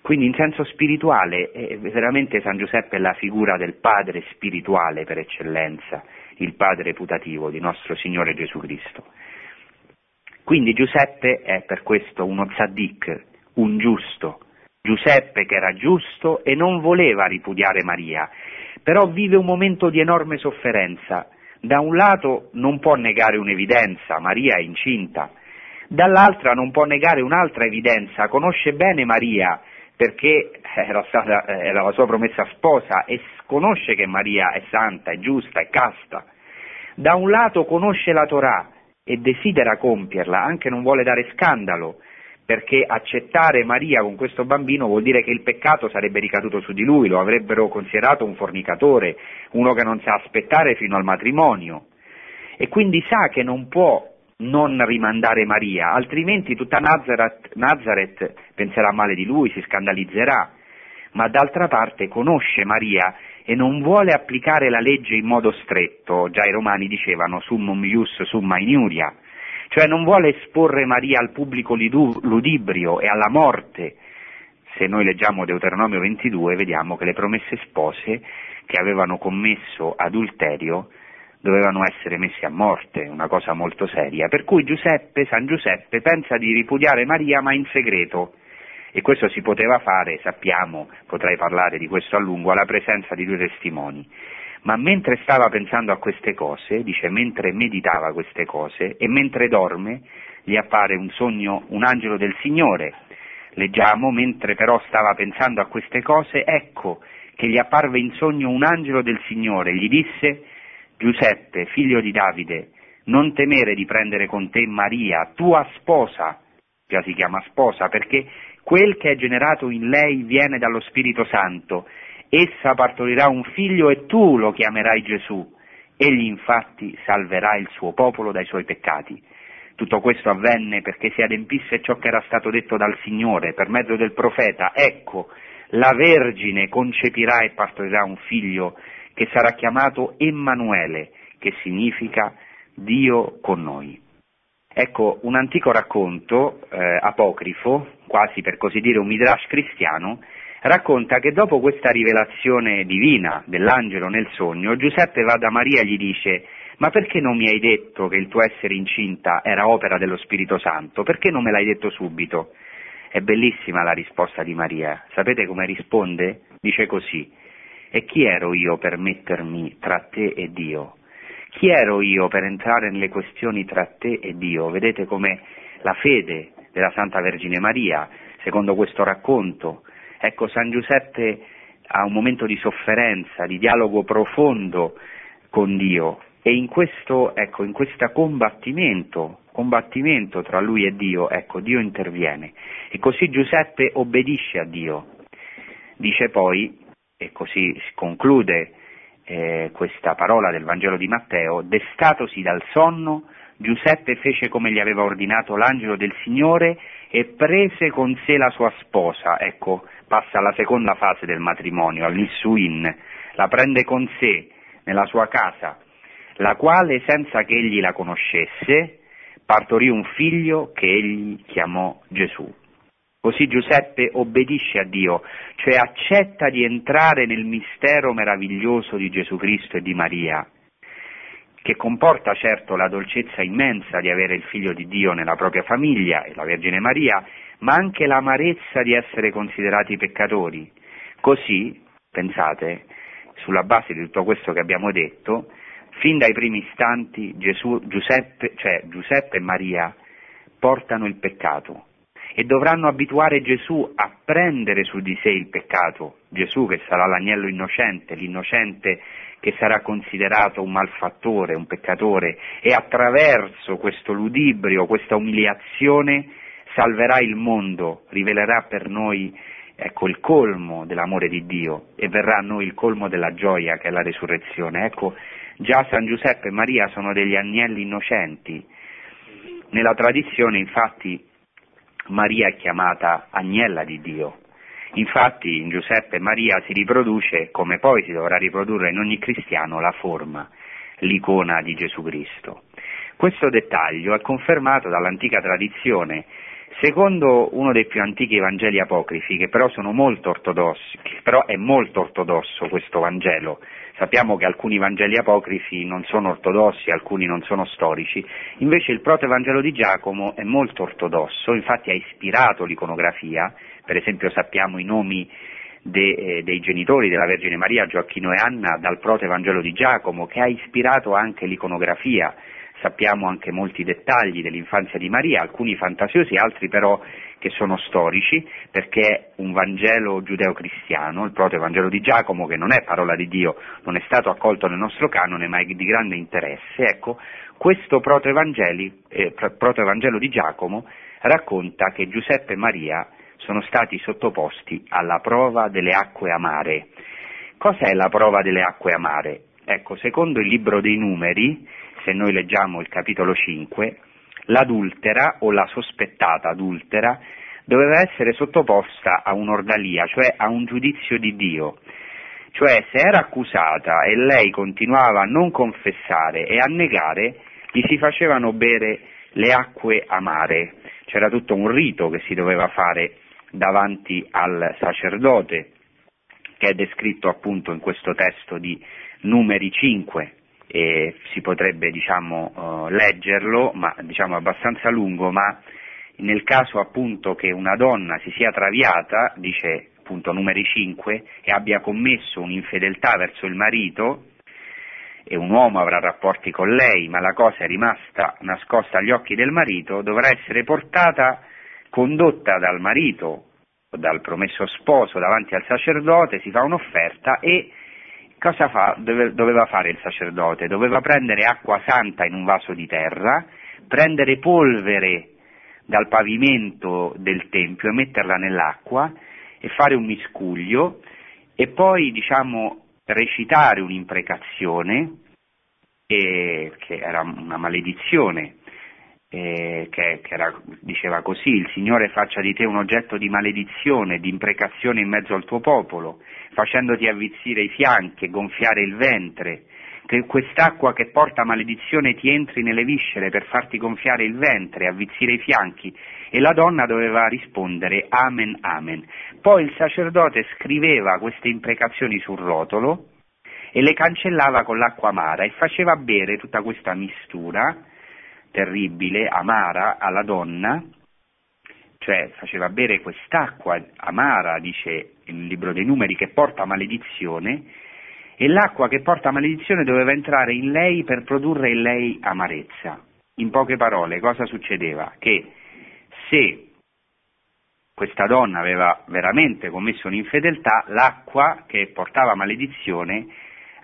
Quindi in senso spirituale, veramente San Giuseppe è la figura del padre spirituale per eccellenza, il padre putativo di nostro Signore Gesù Cristo. Quindi Giuseppe è per questo uno tzaddik, un giusto, Giuseppe che era giusto e non voleva ripudiare Maria, però vive un momento di enorme sofferenza. Da un lato non può negare un'evidenza, Maria è incinta, dall'altra non può negare un'altra evidenza, conosce bene Maria, perché era la sua promessa sposa e conosce che Maria è santa, è giusta, è casta. Da un lato conosce la Torah e desidera compierla, anche non vuole dare scandalo, perché accettare Maria con questo bambino vuol dire che il peccato sarebbe ricaduto su di lui, lo avrebbero considerato un fornicatore, uno che non sa aspettare fino al matrimonio. E quindi sa che non può non rimandare Maria, altrimenti tutta Nazareth penserà male di lui, si scandalizzerà, ma d'altra parte conosce Maria e non vuole applicare la legge in modo stretto, già i Romani dicevano summum ius summa iniuria, cioè non vuole esporre Maria al pubblico ludibrio e alla morte. Se noi leggiamo Deuteronomio 22 vediamo che le promesse spose che avevano commesso adulterio dovevano essere messi a morte, una cosa molto seria, per cui San Giuseppe pensa di ripudiare Maria ma in segreto, e questo si poteva fare, sappiamo, potrei parlare di questo a lungo, alla presenza di due testimoni, ma mentre stava pensando a queste cose, dice, mentre meditava queste cose e mentre dorme gli appare un sogno, un angelo del Signore, leggiamo, mentre però stava pensando a queste cose, ecco che gli apparve in sogno un angelo del Signore, gli disse: Giuseppe, figlio di Davide, non temere di prendere con te Maria, tua sposa, già si chiama sposa, perché quel che è generato in lei viene dallo Spirito Santo, essa partorirà un figlio e tu lo chiamerai Gesù, egli infatti salverà il suo popolo dai suoi peccati. Tutto questo avvenne perché si adempisse ciò che era stato detto dal Signore per mezzo del profeta, ecco, la Vergine concepirà e partorirà un figlio che sarà chiamato Emanuele, che significa Dio con noi. Ecco, un antico racconto apocrifo, quasi per così dire un Midrash cristiano, racconta che dopo questa rivelazione divina dell'angelo nel sogno, Giuseppe va da Maria e gli dice: ma perché non mi hai detto che il tuo essere incinta era opera dello Spirito Santo? Perché non me l'hai detto subito? È bellissima la risposta di Maria. Sapete come risponde? Dice così: e chi ero io per mettermi tra te e Dio? Chi ero io per entrare nelle questioni tra te e Dio? Vedete come la fede della Santa Vergine Maria, secondo questo racconto, ecco, San Giuseppe ha un momento di sofferenza, di dialogo profondo con Dio, e in questo, ecco, in questo combattimento tra lui e Dio, ecco, Dio interviene. E così Giuseppe obbedisce a Dio. Dice poi, e così si conclude questa parola del Vangelo di Matteo: destatosi dal sonno, Giuseppe fece come gli aveva ordinato l'angelo del Signore e prese con sé la sua sposa. Ecco, passa alla seconda fase del matrimonio, all'Issuin, la prende con sé nella sua casa, la quale, senza che egli la conoscesse, partorì un figlio che egli chiamò Gesù. Così Giuseppe obbedisce a Dio, cioè accetta di entrare nel mistero meraviglioso di Gesù Cristo e di Maria, che comporta certo la dolcezza immensa di avere il Figlio di Dio nella propria famiglia e la Vergine Maria, ma anche l'amarezza di essere considerati peccatori. Così, pensate, sulla base di tutto questo che abbiamo detto, fin dai primi istanti Giuseppe e Maria portano il peccato e dovranno abituare Gesù a prendere su di sé il peccato, Gesù che sarà l'agnello innocente, l'innocente che sarà considerato un malfattore, un peccatore, e attraverso questo ludibrio, questa umiliazione, salverà il mondo, rivelerà per noi, ecco, il colmo dell'amore di Dio, e verrà a noi il colmo della gioia che è la resurrezione. Ecco, già San Giuseppe e Maria sono degli agnelli innocenti. Nella tradizione, infatti, Maria è chiamata agnella di Dio. Infatti in Giuseppe e Maria si riproduce, come poi si dovrà riprodurre in ogni cristiano, la forma, l'icona di Gesù Cristo. Questo dettaglio è confermato dall'antica tradizione, secondo uno dei più antichi Vangeli apocrifi, che però sono molto ortodossi, però è molto ortodosso questo Vangelo. Sappiamo che alcuni Vangeli apocrifi non sono ortodossi, alcuni non sono storici, invece il Protoevangelo di Giacomo è molto ortodosso, infatti ha ispirato l'iconografia. Per esempio sappiamo i nomi dei genitori della Vergine Maria, Gioacchino e Anna, dal Protoevangelo di Giacomo, che ha ispirato anche l'iconografia. Sappiamo anche molti dettagli dell'infanzia di Maria, alcuni fantasiosi, altri però che sono storici, perché è un Vangelo giudeo-cristiano, il Protoevangelo di Giacomo, che non è parola di Dio, non è stato accolto nel nostro canone, ma è di grande interesse. Ecco, questo Protoevangelo di Giacomo racconta che Giuseppe e Maria sono stati sottoposti alla prova delle acque amare. Cos'è la prova delle acque amare? Ecco, secondo il libro dei Numeri, se noi leggiamo il capitolo 5, l'adultera o la sospettata adultera doveva essere sottoposta a un'ordalia, cioè a un giudizio di Dio. Cioè, se era accusata e lei continuava a non confessare e a negare, gli si facevano bere le acque amare. C'era tutto un rito che si doveva fare davanti al sacerdote, che è descritto appunto in questo testo di Numeri 5, e si potrebbe leggerlo, ma abbastanza lungo, ma nel caso appunto che una donna si sia traviata, dice appunto Numeri 5, e abbia commesso un'infedeltà verso il marito, e un uomo avrà rapporti con lei, ma la cosa è rimasta nascosta agli occhi del marito, dovrà essere condotta dal marito, dal promesso sposo, davanti al sacerdote, si fa un'offerta. E cosa doveva fare il sacerdote? Doveva prendere acqua santa in un vaso di terra, prendere polvere dal pavimento del tempio e metterla nell'acqua e fare un miscuglio, e poi recitare un'imprecazione, che era una maledizione, diceva così: il Signore faccia di te un oggetto di maledizione, di imprecazione in mezzo al tuo popolo, facendoti avvizzire i fianchi e gonfiare il ventre, che quest'acqua che porta maledizione ti entri nelle viscere per farti gonfiare il ventre, avvizzire i fianchi. E la donna doveva rispondere amen, amen. Poi il sacerdote scriveva queste imprecazioni sul rotolo e le cancellava con l'acqua amara e faceva bere tutta questa mistura terribile, amara, alla donna, cioè faceva bere quest'acqua amara, dice il libro dei Numeri, che porta maledizione, e l'acqua che porta maledizione doveva entrare in lei per produrre in lei amarezza. In poche parole, cosa succedeva? Che se questa donna aveva veramente commesso un'infedeltà, l'acqua che portava maledizione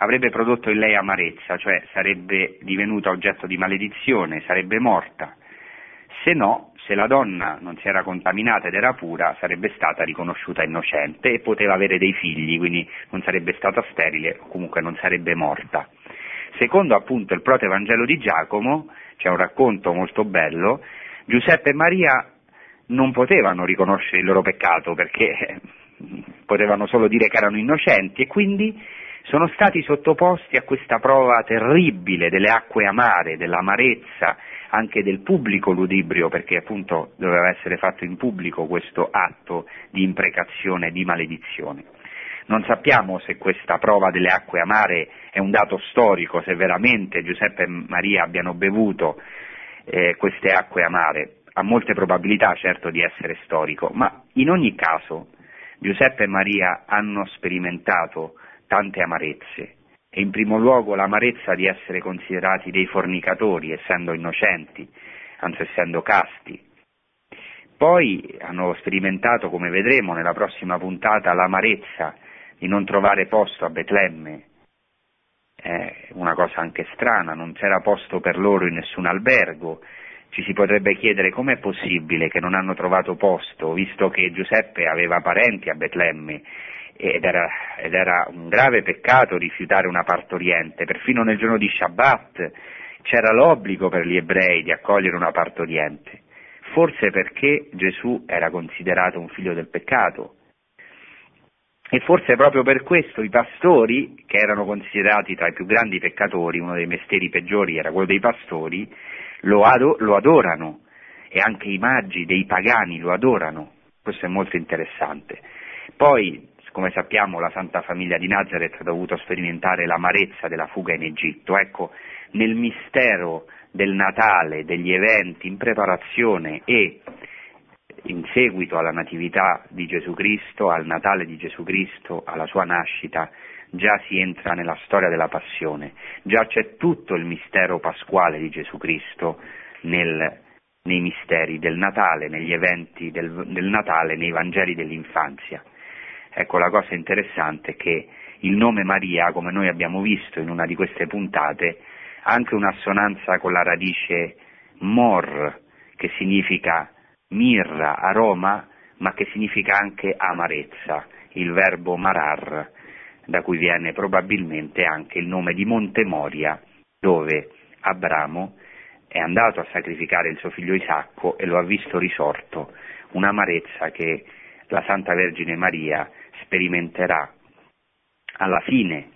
avrebbe prodotto in lei amarezza, cioè sarebbe divenuta oggetto di maledizione, sarebbe morta. Se no, se la donna non si era contaminata ed era pura, sarebbe stata riconosciuta innocente e poteva avere dei figli, quindi non sarebbe stata sterile o comunque non sarebbe morta. Secondo appunto il Protoevangelo di Giacomo, c'è un racconto molto bello, Giuseppe e Maria non potevano riconoscere il loro peccato perché potevano solo dire che erano innocenti e quindi sono stati sottoposti a questa prova terribile delle acque amare, dell'amarezza, anche del pubblico ludibrio, perché appunto doveva essere fatto in pubblico questo atto di imprecazione, di maledizione. Non sappiamo se questa prova delle acque amare è un dato storico, se veramente Giuseppe e Maria abbiano bevuto queste acque amare, ha molte probabilità certo di essere storico, ma in ogni caso Giuseppe e Maria hanno sperimentato tante amarezze e in primo luogo l'amarezza di essere considerati dei fornicatori, essendo innocenti, anzi essendo casti. Poi hanno sperimentato, come vedremo nella prossima puntata, l'amarezza di non trovare posto a Betlemme. È una cosa anche strana, non c'era posto per loro in nessun albergo, ci si potrebbe chiedere com'è possibile che non hanno trovato posto, visto che Giuseppe aveva parenti a Betlemme ed era un grave peccato rifiutare una partoriente, perfino nel giorno di Shabbat c'era l'obbligo per gli ebrei di accogliere una partoriente, forse perché Gesù era considerato un figlio del peccato. E forse proprio per questo i pastori, che erano considerati tra i più grandi peccatori, uno dei mestieri peggiori era quello dei pastori, lo adorano e anche i magi dei pagani lo adorano. Questo è molto interessante. Poi, come sappiamo, la Santa Famiglia di Nazareth ha dovuto sperimentare l'amarezza della fuga in Egitto. Ecco, nel mistero del Natale, degli eventi in preparazione e in seguito alla natività di Gesù Cristo, al Natale di Gesù Cristo, alla sua nascita, già si entra nella storia della passione, già c'è tutto il mistero pasquale di Gesù Cristo nei misteri del Natale, negli eventi del Natale, nei Vangeli dell'infanzia. Ecco, la cosa interessante è che il nome Maria, come noi abbiamo visto in una di queste puntate, ha anche un'assonanza con la radice mor, che significa mirra, aroma, ma che significa anche amarezza, il verbo marar, da cui viene probabilmente anche il nome di Monte Moria, dove Abramo è andato a sacrificare il suo figlio Isacco e lo ha visto risorto, un'amarezza che la Santa Vergine Maria sperimenterà alla fine.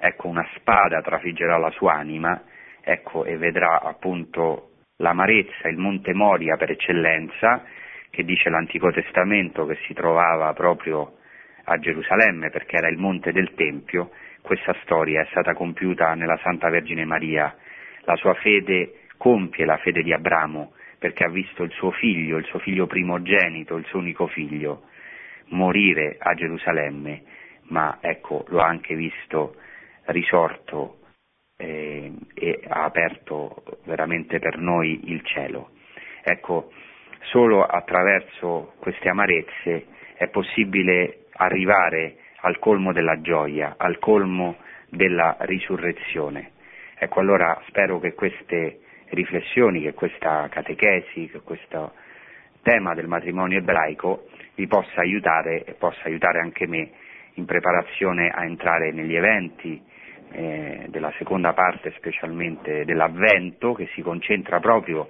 Ecco, una spada trafiggerà la sua anima, ecco, e vedrà appunto l'amarezza, il Monte Moria per eccellenza, che dice l'Antico Testamento che si trovava proprio a Gerusalemme perché era il monte del Tempio. Questa storia è stata compiuta nella Santa Vergine Maria, la sua fede compie la fede di Abramo perché ha visto il suo figlio primogenito, il suo unico figlio, morire a Gerusalemme, ma ecco, lo ha anche visto risorto e ha aperto veramente per noi il cielo. Ecco, solo attraverso queste amarezze è possibile arrivare al colmo della gioia, al colmo della risurrezione. Ecco, allora spero che queste riflessioni, che questa catechesi, che questo tema del matrimonio ebraico vi possa aiutare e possa aiutare anche me in preparazione a entrare negli eventi della seconda parte, specialmente dell'Avvento, che si concentra proprio,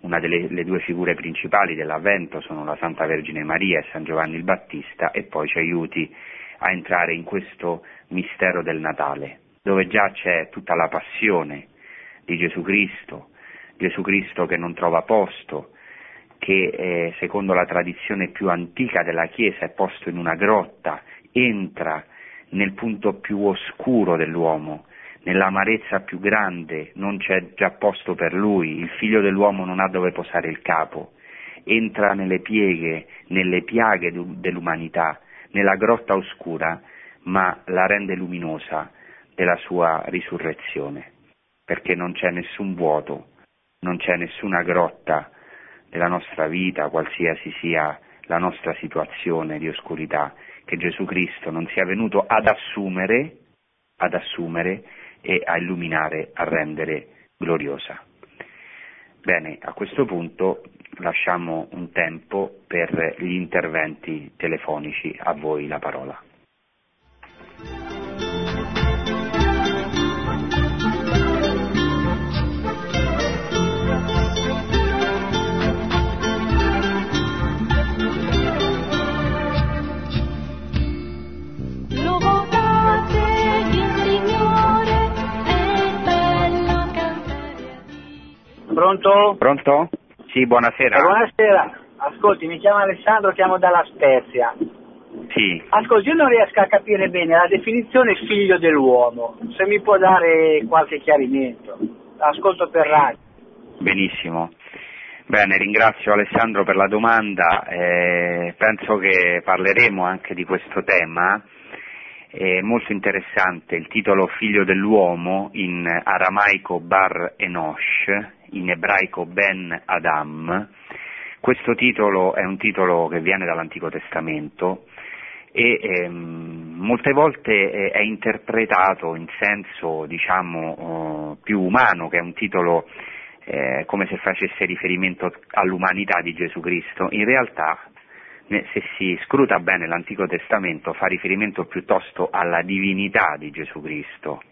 una delle le due figure principali dell'Avvento sono la Santa Vergine Maria e San Giovanni il Battista, e poi ci aiuti a entrare in questo mistero del Natale. dove già c'è tutta la passione di Gesù Cristo che non trova posto, che secondo la tradizione più antica della Chiesa è posto in una grotta, entra nel punto più oscuro dell'uomo, nell'amarezza più grande, non c'è già posto per lui, il figlio dell'uomo non ha dove posare il capo, entra nelle pieghe, nelle piaghe dell'umanità, nella grotta oscura, ma la rende luminosa della sua risurrezione, perché non c'è nessun vuoto, non c'è nessuna grotta della nostra vita, qualsiasi sia la nostra situazione di oscurità, che Gesù Cristo non sia venuto ad assumere e a illuminare, a rendere gloriosa. Bene, a questo punto lasciamo un tempo per gli interventi telefonici, a voi la parola. Pronto? Pronto? Sì, buonasera. Buonasera, ascolti, mi chiamo Alessandro, chiamo dalla Spezia. Sì. Ascolti, io non riesco a capire bene la definizione figlio dell'uomo, se mi può dare qualche chiarimento. Ascolto per radio. Benissimo. Bene, ringrazio Alessandro per la domanda, penso che parleremo anche di questo tema. È molto interessante il titolo figlio dell'uomo, in aramaico Bar Enosh, in ebraico Ben Adam. Questo titolo è un titolo che viene dall'Antico Testamento e molte volte è interpretato in senso più umano, che è un titolo come se facesse riferimento all'umanità di Gesù Cristo. In realtà, se si scruta bene l'Antico Testamento, fa riferimento piuttosto alla divinità di Gesù Cristo.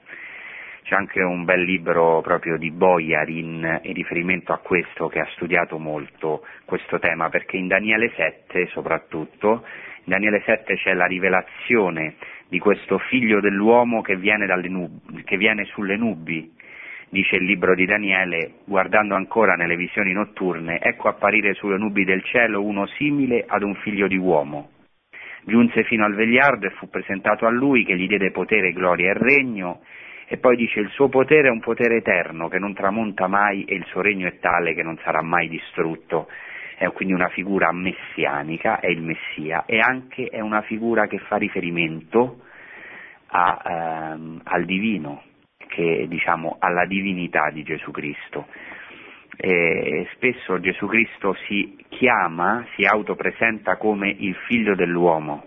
C'è anche un bel libro proprio di Boyarin in riferimento a questo, che ha studiato molto questo tema, perché in Daniele 7 soprattutto, in Daniele 7 c'è la rivelazione di questo figlio dell'uomo che viene che viene sulle nubi. Dice il libro di Daniele, guardando ancora nelle visioni notturne, ecco apparire sulle nubi del cielo uno simile ad un figlio di uomo. Giunse fino al vegliardo e fu presentato a lui, che gli diede potere, gloria e regno, e poi dice il suo potere è un potere eterno che non tramonta mai e il suo regno è tale che non sarà mai distrutto. È quindi una figura messianica, è il Messia, e anche è una figura che fa riferimento al divino, che alla divinità di Gesù Cristo. Spesso Gesù Cristo si autopresenta come il figlio dell'uomo,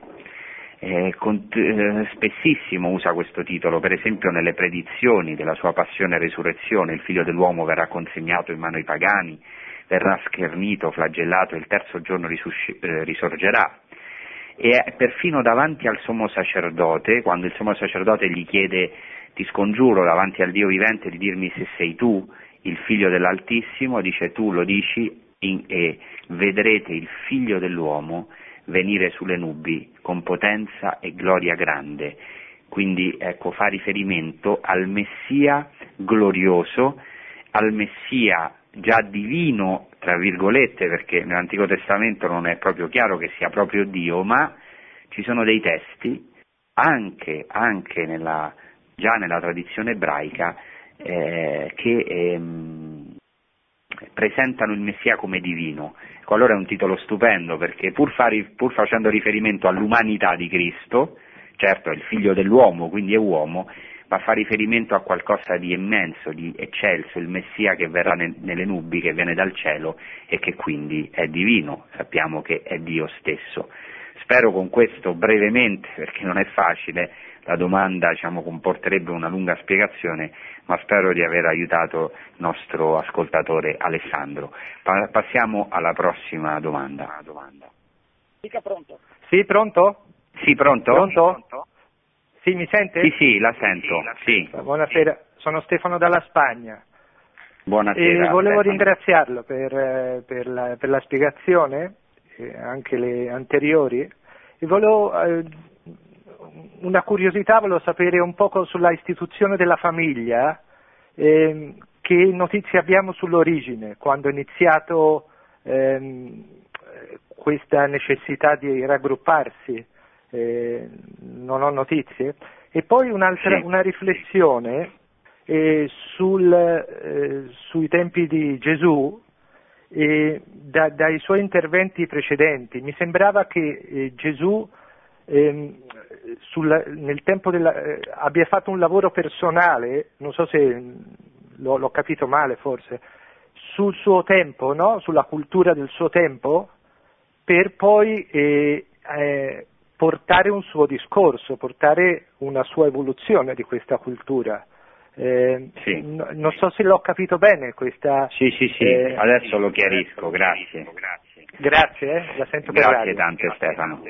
spessissimo usa questo titolo, per esempio nelle predizioni della sua passione e resurrezione: il figlio dell'uomo verrà consegnato in mano ai pagani, verrà schernito, flagellato e il terzo giorno risorgerà. E è perfino davanti al sommo sacerdote, quando il sommo sacerdote gli chiede: ti scongiuro davanti al Dio vivente di dirmi se sei tu il figlio dell'Altissimo, dice: tu lo dici e vedrete il figlio dell'uomo venire sulle nubi con potenza e gloria grande. Quindi fa riferimento al Messia glorioso, al Messia già divino, tra virgolette, perché nell'Antico Testamento non è proprio chiaro che sia proprio Dio, ma ci sono dei testi, anche già nella tradizione ebraica, che presentano il Messia come divino. Ecco, allora è un titolo stupendo, perché pur facendo riferimento all'umanità di Cristo, certo è il figlio dell'uomo, quindi è uomo, ma fa riferimento a qualcosa di immenso, di eccelso, il Messia che verrà nelle nubi, che viene dal cielo e che quindi è divino, sappiamo che è Dio stesso. Spero con questo, brevemente, perché non è facile, la domanda comporterebbe una lunga spiegazione, ma spero di aver aiutato il nostro ascoltatore Alessandro. Passiamo alla prossima domanda. Dica pronto. Sì, pronto? Sì, pronto? Pronto? Sì, mi sente? Sì, la sento. Sì. Buonasera, sono Stefano dalla Spagna. Buonasera. E volevo ringraziarlo per la spiegazione, anche le anteriori, e volevo una curiosità, volevo sapere un poco sulla istituzione della famiglia, che notizie abbiamo sull'origine, quando è iniziato questa necessità di raggrupparsi, non ho notizie. E poi una riflessione sui tempi di Gesù, dai suoi interventi precedenti. Mi sembrava che Gesù nel tempo abbia fatto un lavoro personale, non so se l'ho capito male forse, sul suo tempo, no? Sulla cultura del suo tempo, per poi portare un suo discorso, portare una sua evoluzione di questa cultura. Sì. Non so se l'ho capito bene questa. Sì, adesso lo chiarisco, grazie. Grazie, la sento per radio. Grazie tante, Stefano.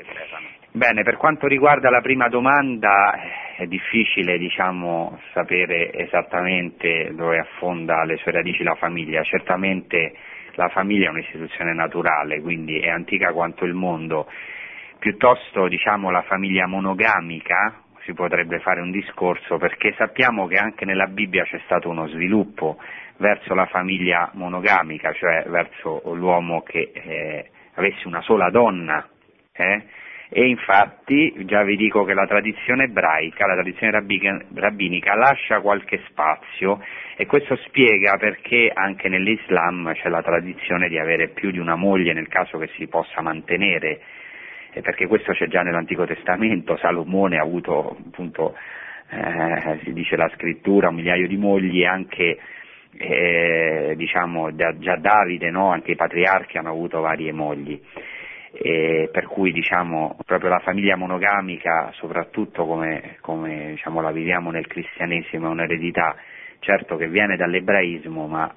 Bene, per quanto riguarda la prima domanda, è difficile, sapere esattamente dove affonda le sue radici la famiglia. Certamente la famiglia è un'istituzione naturale, quindi è antica quanto il mondo. Piuttosto, la famiglia monogamica, si potrebbe fare un discorso, perché sappiamo che anche nella Bibbia c'è stato uno sviluppo verso la famiglia monogamica, cioè verso l'uomo che avesse una sola donna, e infatti già vi dico che la tradizione ebraica, la tradizione rabbinica lascia qualche spazio, e questo spiega perché anche nell'Islam c'è la tradizione di avere più di una moglie nel caso che si possa mantenere, perché questo c'è già nell'Antico Testamento. Salomone ha avuto, appunto, si dice la scrittura, 1.000 di mogli, anche già Davide, no? Anche i patriarchi hanno avuto varie mogli, per cui proprio la famiglia monogamica, soprattutto come la viviamo nel cristianesimo, è un'eredità, certo che viene dall'ebraismo, ma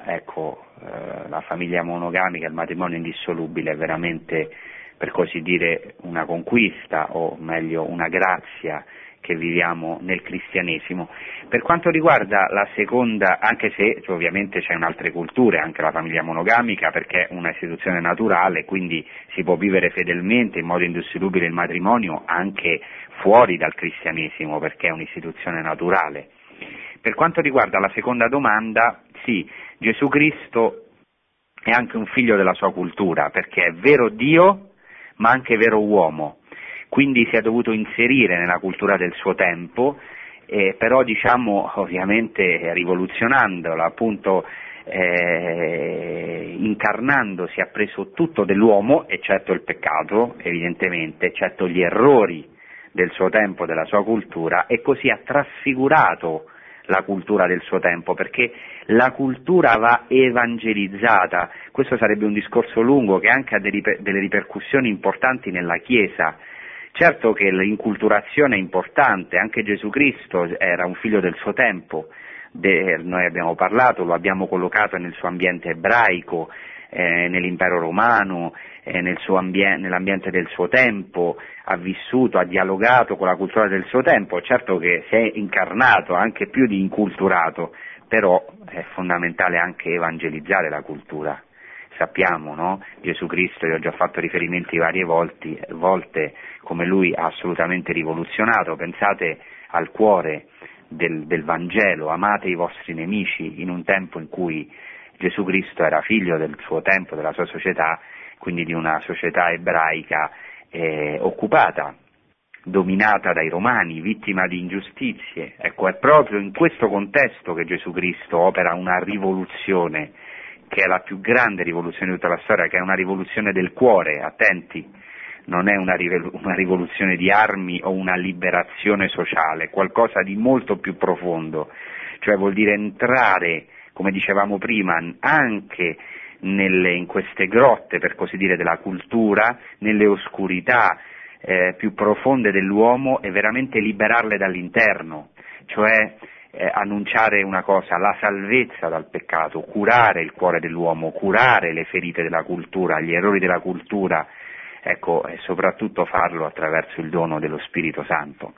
la famiglia monogamica, il matrimonio indissolubile è veramente, per così dire, una conquista, o meglio una grazia che viviamo nel cristianesimo. Per quanto riguarda la seconda, anche se ovviamente c'è in altre culture anche la famiglia monogamica, perché è una istituzione naturale, quindi si può vivere fedelmente in modo indissolubile il matrimonio anche fuori dal cristianesimo, perché è un'istituzione naturale. Per quanto riguarda la seconda domanda, sì, Gesù Cristo è anche un figlio della sua cultura, perché è vero Dio ma anche vero uomo, quindi si è dovuto inserire nella cultura del suo tempo, però ovviamente rivoluzionandola, appunto incarnandosi ha preso tutto dell'uomo, eccetto il peccato evidentemente, eccetto gli errori del suo tempo, della sua cultura, e così ha trasfigurato la cultura del suo tempo, perché la cultura va evangelizzata. Questo sarebbe un discorso lungo che anche ha delle ripercussioni importanti nella Chiesa. Certo che l'inculturazione è importante, anche Gesù Cristo era un figlio del suo tempo, noi abbiamo parlato, lo abbiamo collocato nel suo ambiente ebraico, nell'impero romano, nell'ambiente del suo tempo, ha vissuto, ha dialogato con la cultura del suo tempo. Certo che si è incarnato anche più di inculturato, però è fondamentale anche evangelizzare la cultura, sappiamo, no? Gesù Cristo, io ho già fatto riferimenti varie volte, come lui ha assolutamente rivoluzionato. Pensate al cuore del Vangelo: amate i vostri nemici, in un tempo in cui Gesù Cristo era figlio del suo tempo, della sua società, quindi di una società ebraica occupata, dominata dai romani, vittima di ingiustizie. È proprio in questo contesto che Gesù Cristo opera una rivoluzione, che è la più grande rivoluzione di tutta la storia, che è una rivoluzione del cuore, attenti, non è una rivoluzione di armi o una liberazione sociale, qualcosa di molto più profondo, cioè vuol dire entrare, come dicevamo prima, anche in queste grotte, per così dire, della cultura, nelle oscurità più profonde dell'uomo, e veramente liberarle dall'interno, cioè annunciare una cosa, la salvezza dal peccato, curare il cuore dell'uomo, curare le ferite della cultura, gli errori della cultura, e soprattutto farlo attraverso il dono dello Spirito Santo.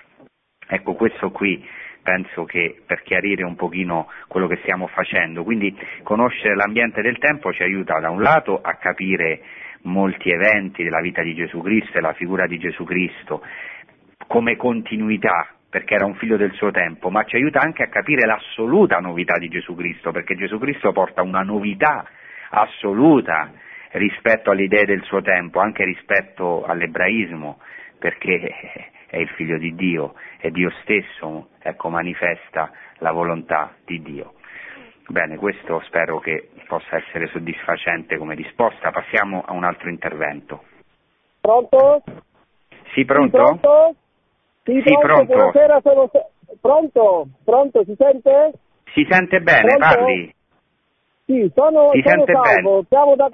Questo qui penso che per chiarire un pochino quello che stiamo facendo, quindi conoscere l'ambiente del tempo ci aiuta da un lato a capire molti eventi della vita di Gesù Cristo e la figura di Gesù Cristo, come continuità, perché era un figlio del suo tempo, ma ci aiuta anche a capire l'assoluta novità di Gesù Cristo, perché Gesù Cristo porta una novità assoluta rispetto alle idee del suo tempo, anche rispetto all'ebraismo, perché è il figlio di Dio, è Dio stesso, ecco, manifesta la volontà di Dio. Bene, questo spero che possa essere soddisfacente come risposta. Passiamo a un altro intervento. Pronto? Sì, pronto? Sì, pronto. Buonasera, sono... Pronto, si sente? Si sente bene, pronto? Parli. Sì, sono Salvo, siamo da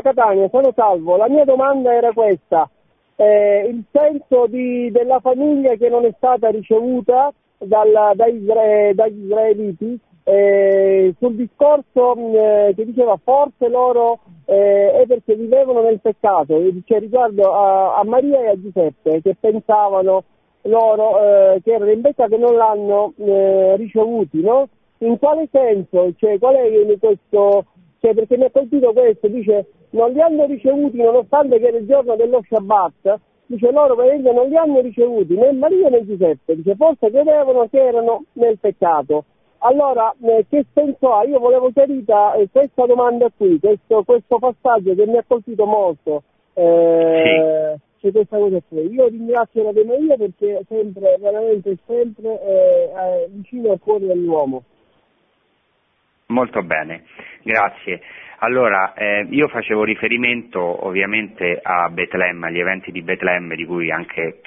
Catania, sono Salvo. La mia domanda era questa. Il senso della famiglia che non è stata ricevuta dagli israeliti, sul discorso che diceva forse loro è perché vivevano nel peccato, dice riguardo a Maria e a Giuseppe, che pensavano loro che erano in peccato, che non l'hanno ricevuti, no? In quale senso? Cioè, qual è questo? Cioè, perché mi ha colpito questo, dice non li hanno ricevuti nonostante che era il giorno dello Shabbat, dice loro non li hanno ricevuti né Maria né Giuseppe, dice forse credevano che erano nel peccato. Allora che senso ha? Io volevo chiarita questa domanda qui, questo passaggio che mi ha colpito molto, sì. C'è questa cosa qui. Io ringrazio la Ave Maria perché sempre, veramente sempre vicino al cuore dell'uomo. Molto bene, grazie. Allora, io facevo riferimento ovviamente a Betlemme, agli eventi di Betlemme, di cui anche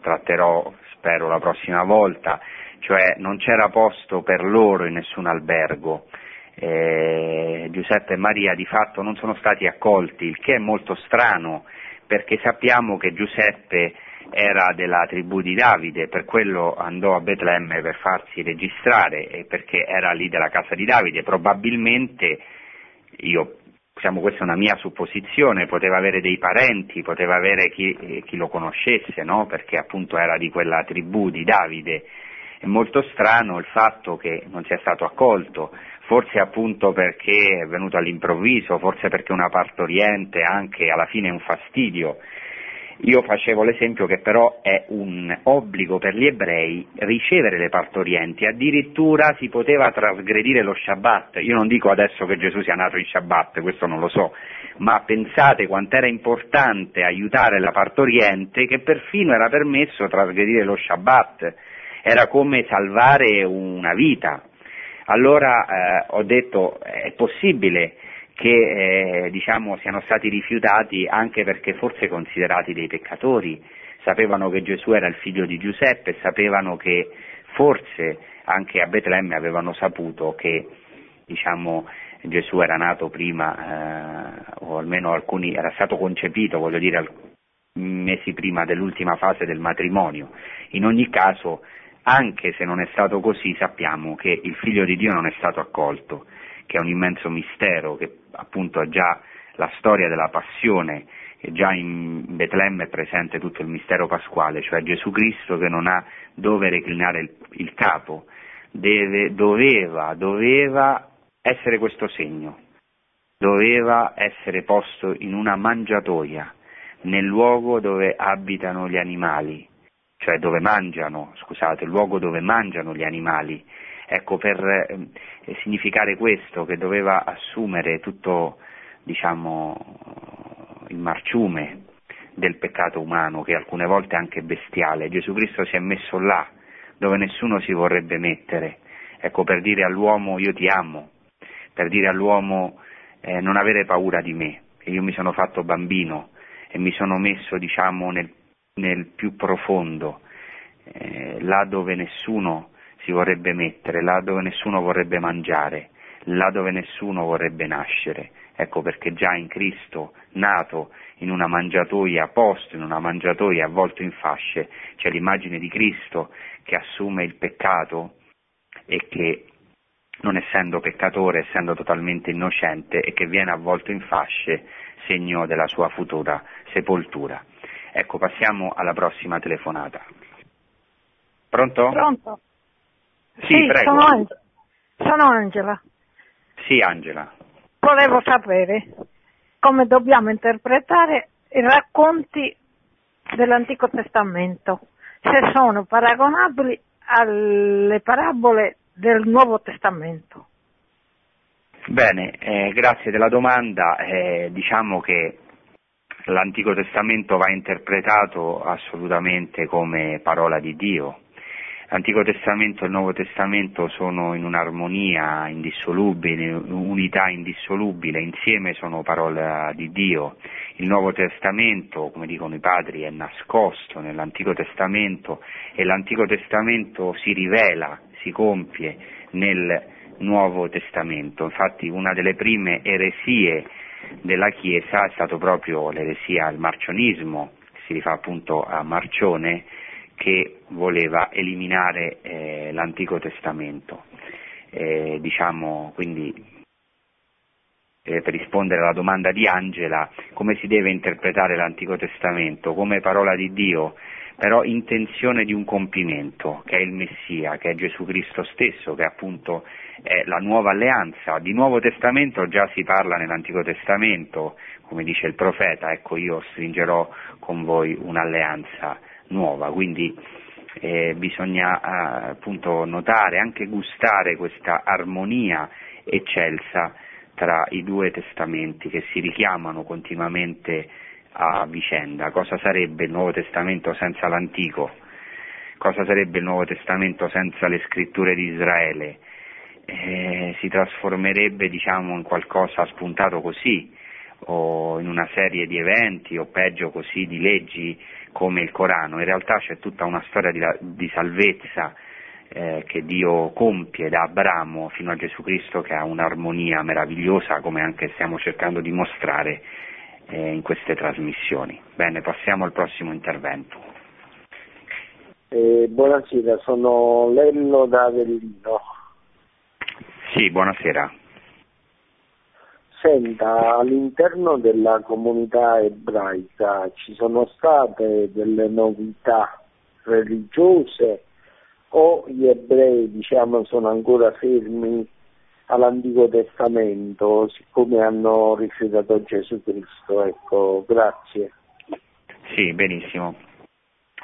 tratterò, spero, la prossima volta, cioè non c'era posto per loro in nessun albergo, Giuseppe e Maria di fatto non sono stati accolti, il che è molto strano, perché sappiamo che Giuseppe era della tribù di Davide, per quello andò a Betlemme per farsi registrare, e perché era lì della casa di Davide, probabilmente... questa è una mia supposizione, poteva avere dei parenti, poteva avere chi lo conoscesse, no? Perché appunto era di quella tribù di Davide. È molto strano il fatto che non sia stato accolto, forse appunto perché è venuto all'improvviso, forse perché una partoriente anche alla fine è un fastidio. Io facevo l'esempio che però è un obbligo per gli ebrei ricevere le partorienti, addirittura si poteva trasgredire lo Shabbat. Io non dico adesso che Gesù sia nato in Shabbat, questo non lo so, ma pensate quant'era importante aiutare la partoriente, che perfino era permesso trasgredire lo Shabbat, era come salvare una vita. Allora ho detto è possibile che siano stati rifiutati anche perché forse considerati dei peccatori, sapevano che Gesù era il figlio di Giuseppe, sapevano che forse anche a Betlemme avevano saputo che Gesù era nato prima, o almeno alcuni, era stato concepito, mesi prima dell'ultima fase del matrimonio. In ogni caso, anche se non è stato così, sappiamo che il figlio di Dio non è stato accolto, che è un immenso mistero, che appunto ha già la storia della passione, e già in Betlemme è presente tutto il mistero pasquale, cioè Gesù Cristo che non ha dove reclinare il capo, doveva essere questo segno, doveva essere posto in una mangiatoia, nel luogo dove abitano gli animali, cioè dove mangiano, il luogo dove mangiano gli animali. Ecco, per significare questo, che doveva assumere tutto, il marciume del peccato umano, che alcune volte è anche bestiale. Gesù Cristo si è messo là, dove nessuno si vorrebbe mettere, ecco, per dire all'uomo io ti amo, per dire all'uomo non avere paura di me, e io mi sono fatto bambino e mi sono messo nel più profondo, là dove nessuno si vorrebbe mettere, là dove nessuno vorrebbe mangiare, là dove nessuno vorrebbe nascere. Ecco perché già in Cristo, nato in una mangiatoia, posto in una mangiatoia, avvolto in fasce, c'è l'immagine di Cristo che assume il peccato e che, non essendo peccatore, essendo totalmente innocente, e che viene avvolto in fasce, segno della sua futura sepoltura. Ecco, passiamo alla prossima telefonata. Pronto? Pronto. Sì, prego. Sono Angela. Sì, Angela. Volevo sapere come dobbiamo interpretare i racconti dell'Antico Testamento, se sono paragonabili alle parabole del Nuovo Testamento. Bene, grazie della domanda. Diciamo che l'Antico Testamento va interpretato assolutamente come parola di Dio. L'Antico Testamento e il Nuovo Testamento sono in un'armonia indissolubile, unità indissolubile, insieme sono parola di Dio. Il Nuovo Testamento, come dicono i padri, è nascosto nell'Antico Testamento e l'Antico Testamento si rivela, si compie nel Nuovo Testamento. Infatti una delle prime eresie della Chiesa è stato proprio l'eresia al marcionismo, si rifà appunto a Marcione, che voleva eliminare l'Antico Testamento. Per rispondere alla domanda di Angela, come si deve interpretare l'Antico Testamento? Come parola di Dio, però intenzione di un compimento, che è il Messia, che è Gesù Cristo stesso, che appunto è la nuova alleanza. Di Nuovo Testamento già si parla nell'Antico Testamento, come dice il profeta, ecco io stringerò con voi un'alleanza nuova, quindi bisogna appunto notare, anche gustare questa armonia eccelsa tra i due testamenti che si richiamano continuamente a vicenda. Cosa sarebbe il Nuovo Testamento senza l'Antico? Cosa sarebbe il Nuovo Testamento senza le scritture di Israele? Si trasformerebbe in qualcosa spuntato così, o in una serie di eventi, o peggio così di leggi come il Corano. In realtà c'è tutta una storia di salvezza che Dio compie da Abramo fino a Gesù Cristo, che ha un'armonia meravigliosa, come anche stiamo cercando di mostrare in queste trasmissioni. Bene, passiamo al prossimo intervento. Buonasera, sono Lello da Avellino. Sì, buonasera. Senta, all'interno della comunità ebraica ci sono state delle novità religiose o gli ebrei sono ancora fermi all'Antico Testamento siccome hanno rifiutato Gesù Cristo? Ecco, grazie. Sì, benissimo.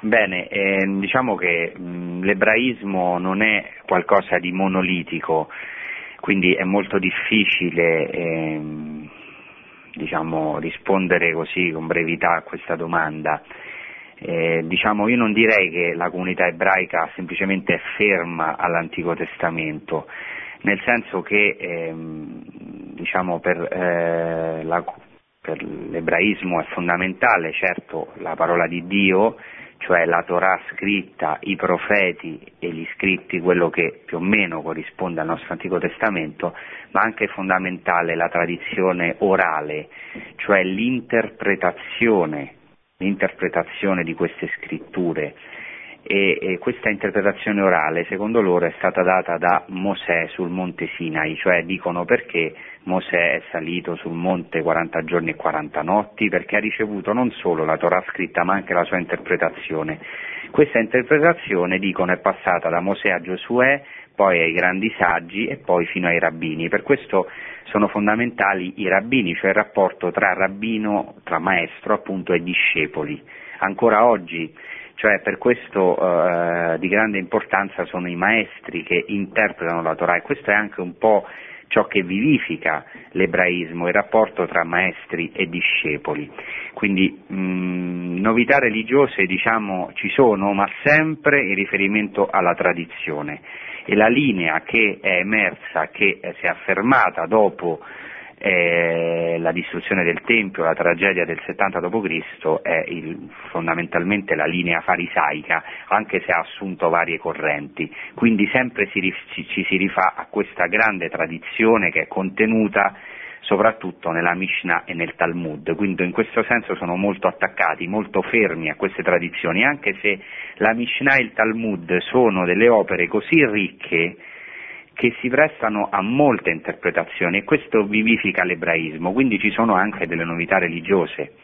Bene, che l'ebraismo non è qualcosa di monolitico, quindi è molto difficile rispondere così con brevità a questa domanda. Io non direi che la comunità ebraica semplicemente è ferma all'Antico Testamento, nel senso che per l'ebraismo è fondamentale, certo, la parola di Dio, cioè la Torah scritta, i profeti e gli scritti, quello che più o meno corrisponde al nostro Antico Testamento, ma anche fondamentale la tradizione orale, cioè l'interpretazione di queste scritture. E questa interpretazione orale, secondo loro, è stata data da Mosè sul monte Sinai, cioè dicono perché Mosè è salito sul monte 40 giorni e 40 notti, perché ha ricevuto non solo la Torah scritta ma anche la sua interpretazione. Questa interpretazione, dicono, è passata da Mosè a Giosuè, poi ai grandi saggi e poi fino ai rabbini. Per questo sono fondamentali i rabbini, cioè il rapporto tra rabbino, tra maestro appunto, e discepoli. Ancora oggi, cioè per questo di grande importanza sono i maestri che interpretano la Torah, e questo è anche un po' ciò che vivifica l'ebraismo, il rapporto tra maestri e discepoli. Quindi novità religiose ci sono, ma sempre in riferimento alla tradizione, e la linea che è emersa, che si è affermata dopo la distruzione del Tempio, la tragedia del 70 d.C. è fondamentalmente la linea farisaica, anche se ha assunto varie correnti. Quindi sempre ci si rifà a questa grande tradizione che è contenuta soprattutto nella Mishnah e nel Talmud, quindi in questo senso sono molto attaccati, molto fermi a queste tradizioni, anche se la Mishnah e il Talmud sono delle opere così ricche che si prestano a molte interpretazioni, e questo vivifica l'ebraismo, quindi ci sono anche delle novità religiose.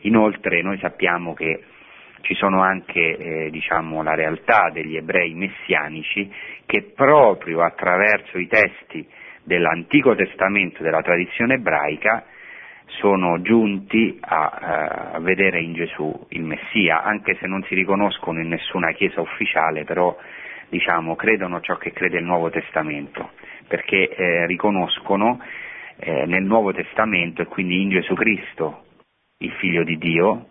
Inoltre noi sappiamo che ci sono anche la realtà degli ebrei messianici, che proprio attraverso i testi dell'Antico Testamento, della tradizione ebraica, sono giunti a vedere in Gesù il Messia, anche se non si riconoscono in nessuna chiesa ufficiale, però diciamo credono ciò che crede il Nuovo Testamento, perché riconoscono nel Nuovo Testamento e quindi in Gesù Cristo, il Figlio di Dio,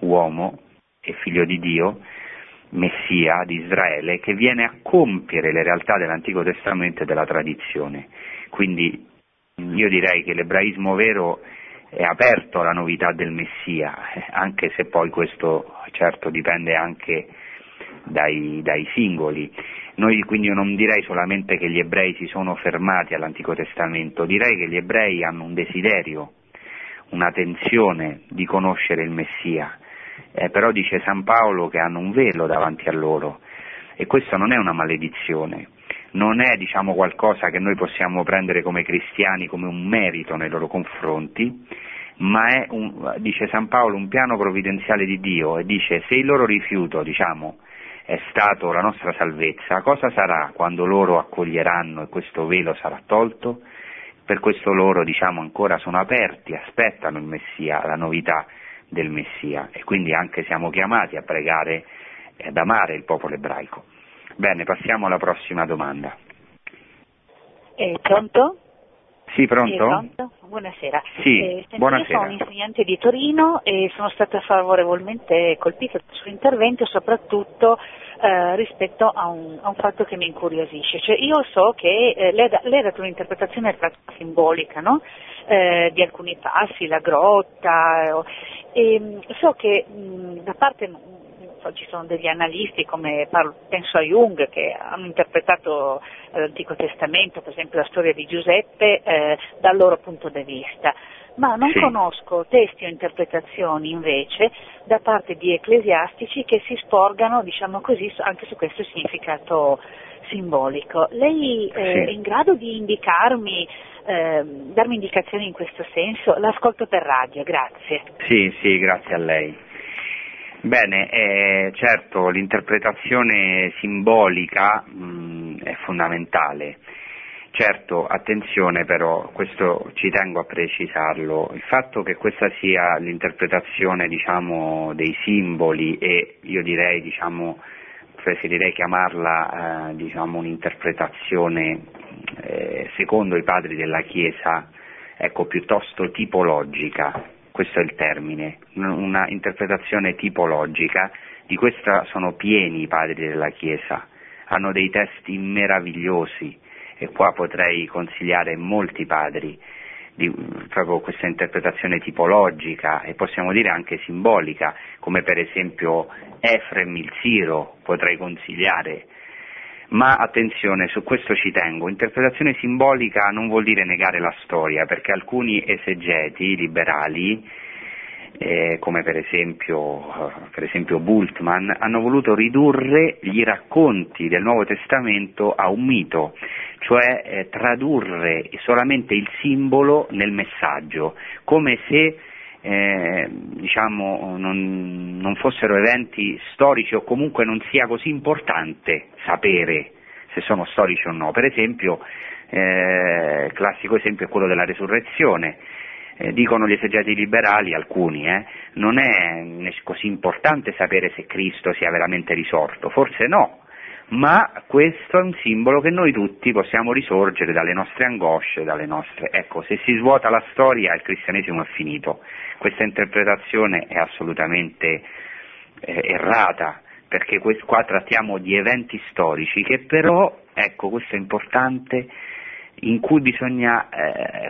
uomo e Figlio di Dio, Messia di Israele, che viene a compiere le realtà dell'Antico Testamento e della tradizione. Quindi io direi che l'ebraismo vero è aperto alla novità del Messia, anche se poi questo certo dipende anche dai singoli. Noi quindi non direi solamente che gli ebrei si sono fermati all'Antico Testamento, direi che gli ebrei hanno un desiderio, una tensione di conoscere il Messia, però dice San Paolo che hanno un velo davanti a loro, e questo non è una maledizione, non è diciamo qualcosa che noi possiamo prendere come cristiani come un merito nei loro confronti, ma è, dice San Paolo, un piano provvidenziale di Dio, e dice se il loro rifiuto diciamo è stato la nostra salvezza, cosa sarà quando loro accoglieranno e questo velo sarà tolto? Per questo loro diciamo ancora sono aperti, aspettano il Messia, la novità del Messia, e quindi anche siamo chiamati a pregare e ad amare il popolo ebraico. Bene, passiamo alla prossima domanda. Pronto? Sì, pronto? Buonasera. Sì, buonasera. Io sono un insegnante di Torino e sono stata favorevolmente colpita dal suo intervento, soprattutto rispetto a un fatto che mi incuriosisce. Cioè, io so che lei ha dato un'interpretazione simbolica, no? Di alcuni passi, la grotta, e so che da parte ci sono degli analisti come penso a Jung che hanno interpretato l'Antico Testamento, per esempio la storia di Giuseppe, dal loro punto di vista, ma non conosco testi o interpretazioni invece da parte di ecclesiastici che si sporgano, diciamo così, anche su questo significato simbolico. Lei è in grado di indicarmi, darmi indicazioni in questo senso? L'ascolto per radio, grazie. Sì, grazie a lei. Bene, certo, l'interpretazione simbolica è fondamentale. Certo, attenzione però, questo ci tengo a precisarlo, il fatto che questa sia l'interpretazione diciamo dei simboli, e io direi diciamo preferirei chiamarla diciamo un'interpretazione secondo i padri della Chiesa, ecco, piuttosto tipologica. Questo è il termine, una interpretazione tipologica, di questa sono pieni i padri della Chiesa, hanno dei testi meravigliosi, e qua potrei consigliare molti padri di proprio questa interpretazione tipologica e possiamo dire anche simbolica, come per esempio Efrem il Siro potrei consigliare. Ma attenzione, su questo ci tengo, interpretazione simbolica non vuol dire negare la storia, perché alcuni esegeti liberali, come per esempio Bultmann, hanno voluto ridurre gli racconti del Nuovo Testamento a un mito, cioè tradurre solamente il simbolo nel messaggio, come se diciamo non fossero eventi storici, o comunque non sia così importante sapere se sono storici o no. Per esempio, classico esempio è quello della resurrezione, dicono gli esegeti liberali, alcuni, non è così importante sapere se Cristo sia veramente risorto, forse no, ma questo è un simbolo che noi tutti possiamo risorgere dalle nostre angosce, dalle nostre... Ecco, se si svuota la storia il cristianesimo è finito. Questa interpretazione è assolutamente errata, perché qua trattiamo di eventi storici che però, ecco, questo è importante, in cui bisogna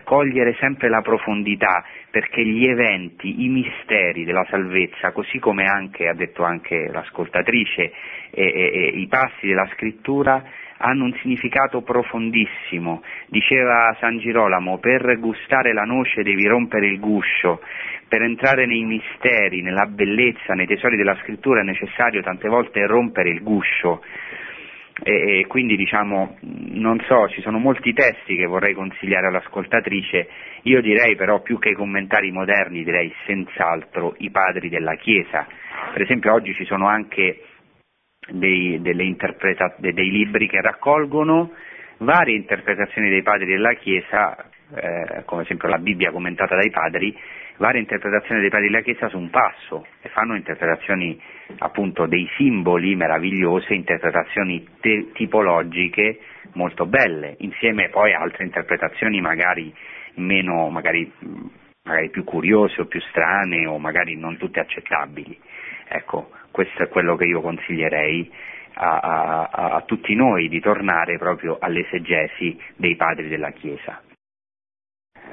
cogliere sempre la profondità, perché gli eventi, i misteri della salvezza, così come anche ha detto anche l'ascoltatrice, i passi della scrittura hanno un significato profondissimo. Diceva San Girolamo, per gustare la noce devi rompere il guscio, per entrare nei misteri, nella bellezza, nei tesori della scrittura è necessario tante volte rompere il guscio. E quindi diciamo, non so, ci sono molti testi che vorrei consigliare all'ascoltatrice, io direi però più che i commentari moderni direi senz'altro i padri della Chiesa. Per esempio oggi ci sono anche dei libri che raccolgono varie interpretazioni dei padri della Chiesa come sempre la Bibbia commentata dai padri, varie interpretazioni dei padri della Chiesa su un passo, e fanno interpretazioni appunto dei simboli meravigliose, interpretazioni tipologiche molto belle, insieme poi a altre interpretazioni magari meno, magari più curiose o più strane o magari non tutte accettabili. Ecco, questo è quello che io consiglierei a tutti noi, di tornare proprio all'esegesi dei padri della Chiesa.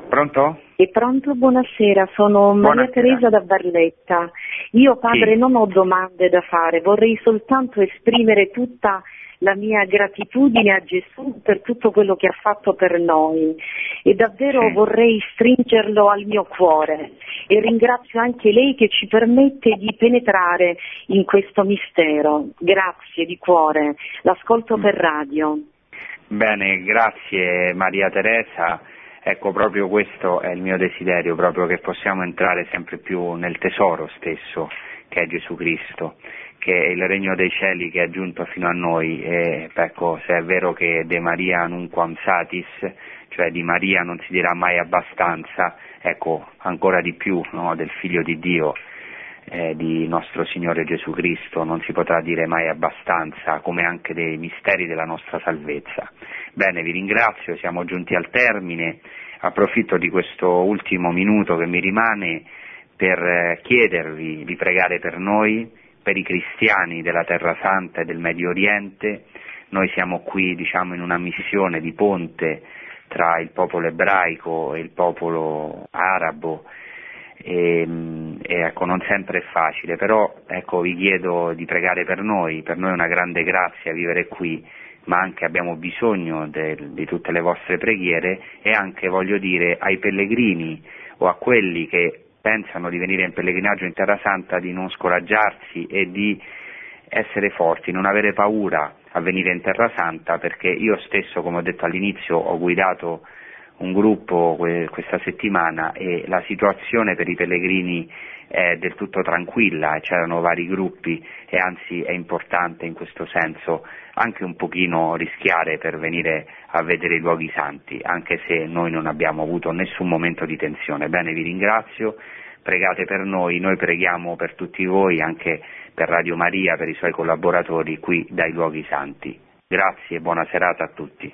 Pronto? È pronto, buonasera, sono Maria Teresa da Barletta. Io, padre, sì, non ho domande da fare, vorrei soltanto esprimere tutta la mia gratitudine a Gesù per tutto quello che ha fatto per noi, e davvero vorrei stringerlo al mio cuore, e ringrazio anche lei che ci permette di penetrare in questo mistero. Grazie di cuore, l'ascolto per radio. Bene, grazie Maria Teresa. Ecco, proprio questo è il mio desiderio, proprio che possiamo entrare sempre più nel tesoro stesso che è Gesù Cristo, che è il regno dei cieli che è giunto fino a noi. E ecco, se è vero che de Maria nunquam satis, cioè di Maria non si dirà mai abbastanza, ecco, ancora di più, no, del Figlio di Dio, di nostro Signore Gesù Cristo, non si potrà dire mai abbastanza, come anche dei misteri della nostra salvezza. Bene, vi ringrazio, siamo giunti al termine, approfitto di questo ultimo minuto che mi rimane per chiedervi di pregare per noi, per i cristiani della Terra Santa e del Medio Oriente. Noi siamo qui, diciamo, in una missione di ponte tra il popolo ebraico e il popolo arabo, e ecco, non sempre è facile, però ecco, vi chiedo di pregare per noi è una grande grazia vivere qui, ma anche abbiamo bisogno di tutte le vostre preghiere, e anche, voglio dire, ai pellegrini o a quelli che pensano di venire in pellegrinaggio in Terra Santa, di non scoraggiarsi e di essere forti, non avere paura a venire in Terra Santa, perché io stesso, come ho detto all'inizio, ho guidato un gruppo questa settimana e la situazione per i pellegrini è del tutto tranquilla, c'erano vari gruppi, e anzi è importante in questo senso anche un pochino rischiare per venire a vedere i luoghi santi, anche se noi non abbiamo avuto nessun momento di tensione. Bene, vi ringrazio, pregate per noi preghiamo per tutti voi, anche per Radio Maria, per i suoi collaboratori qui dai luoghi santi. Grazie e buona serata a tutti.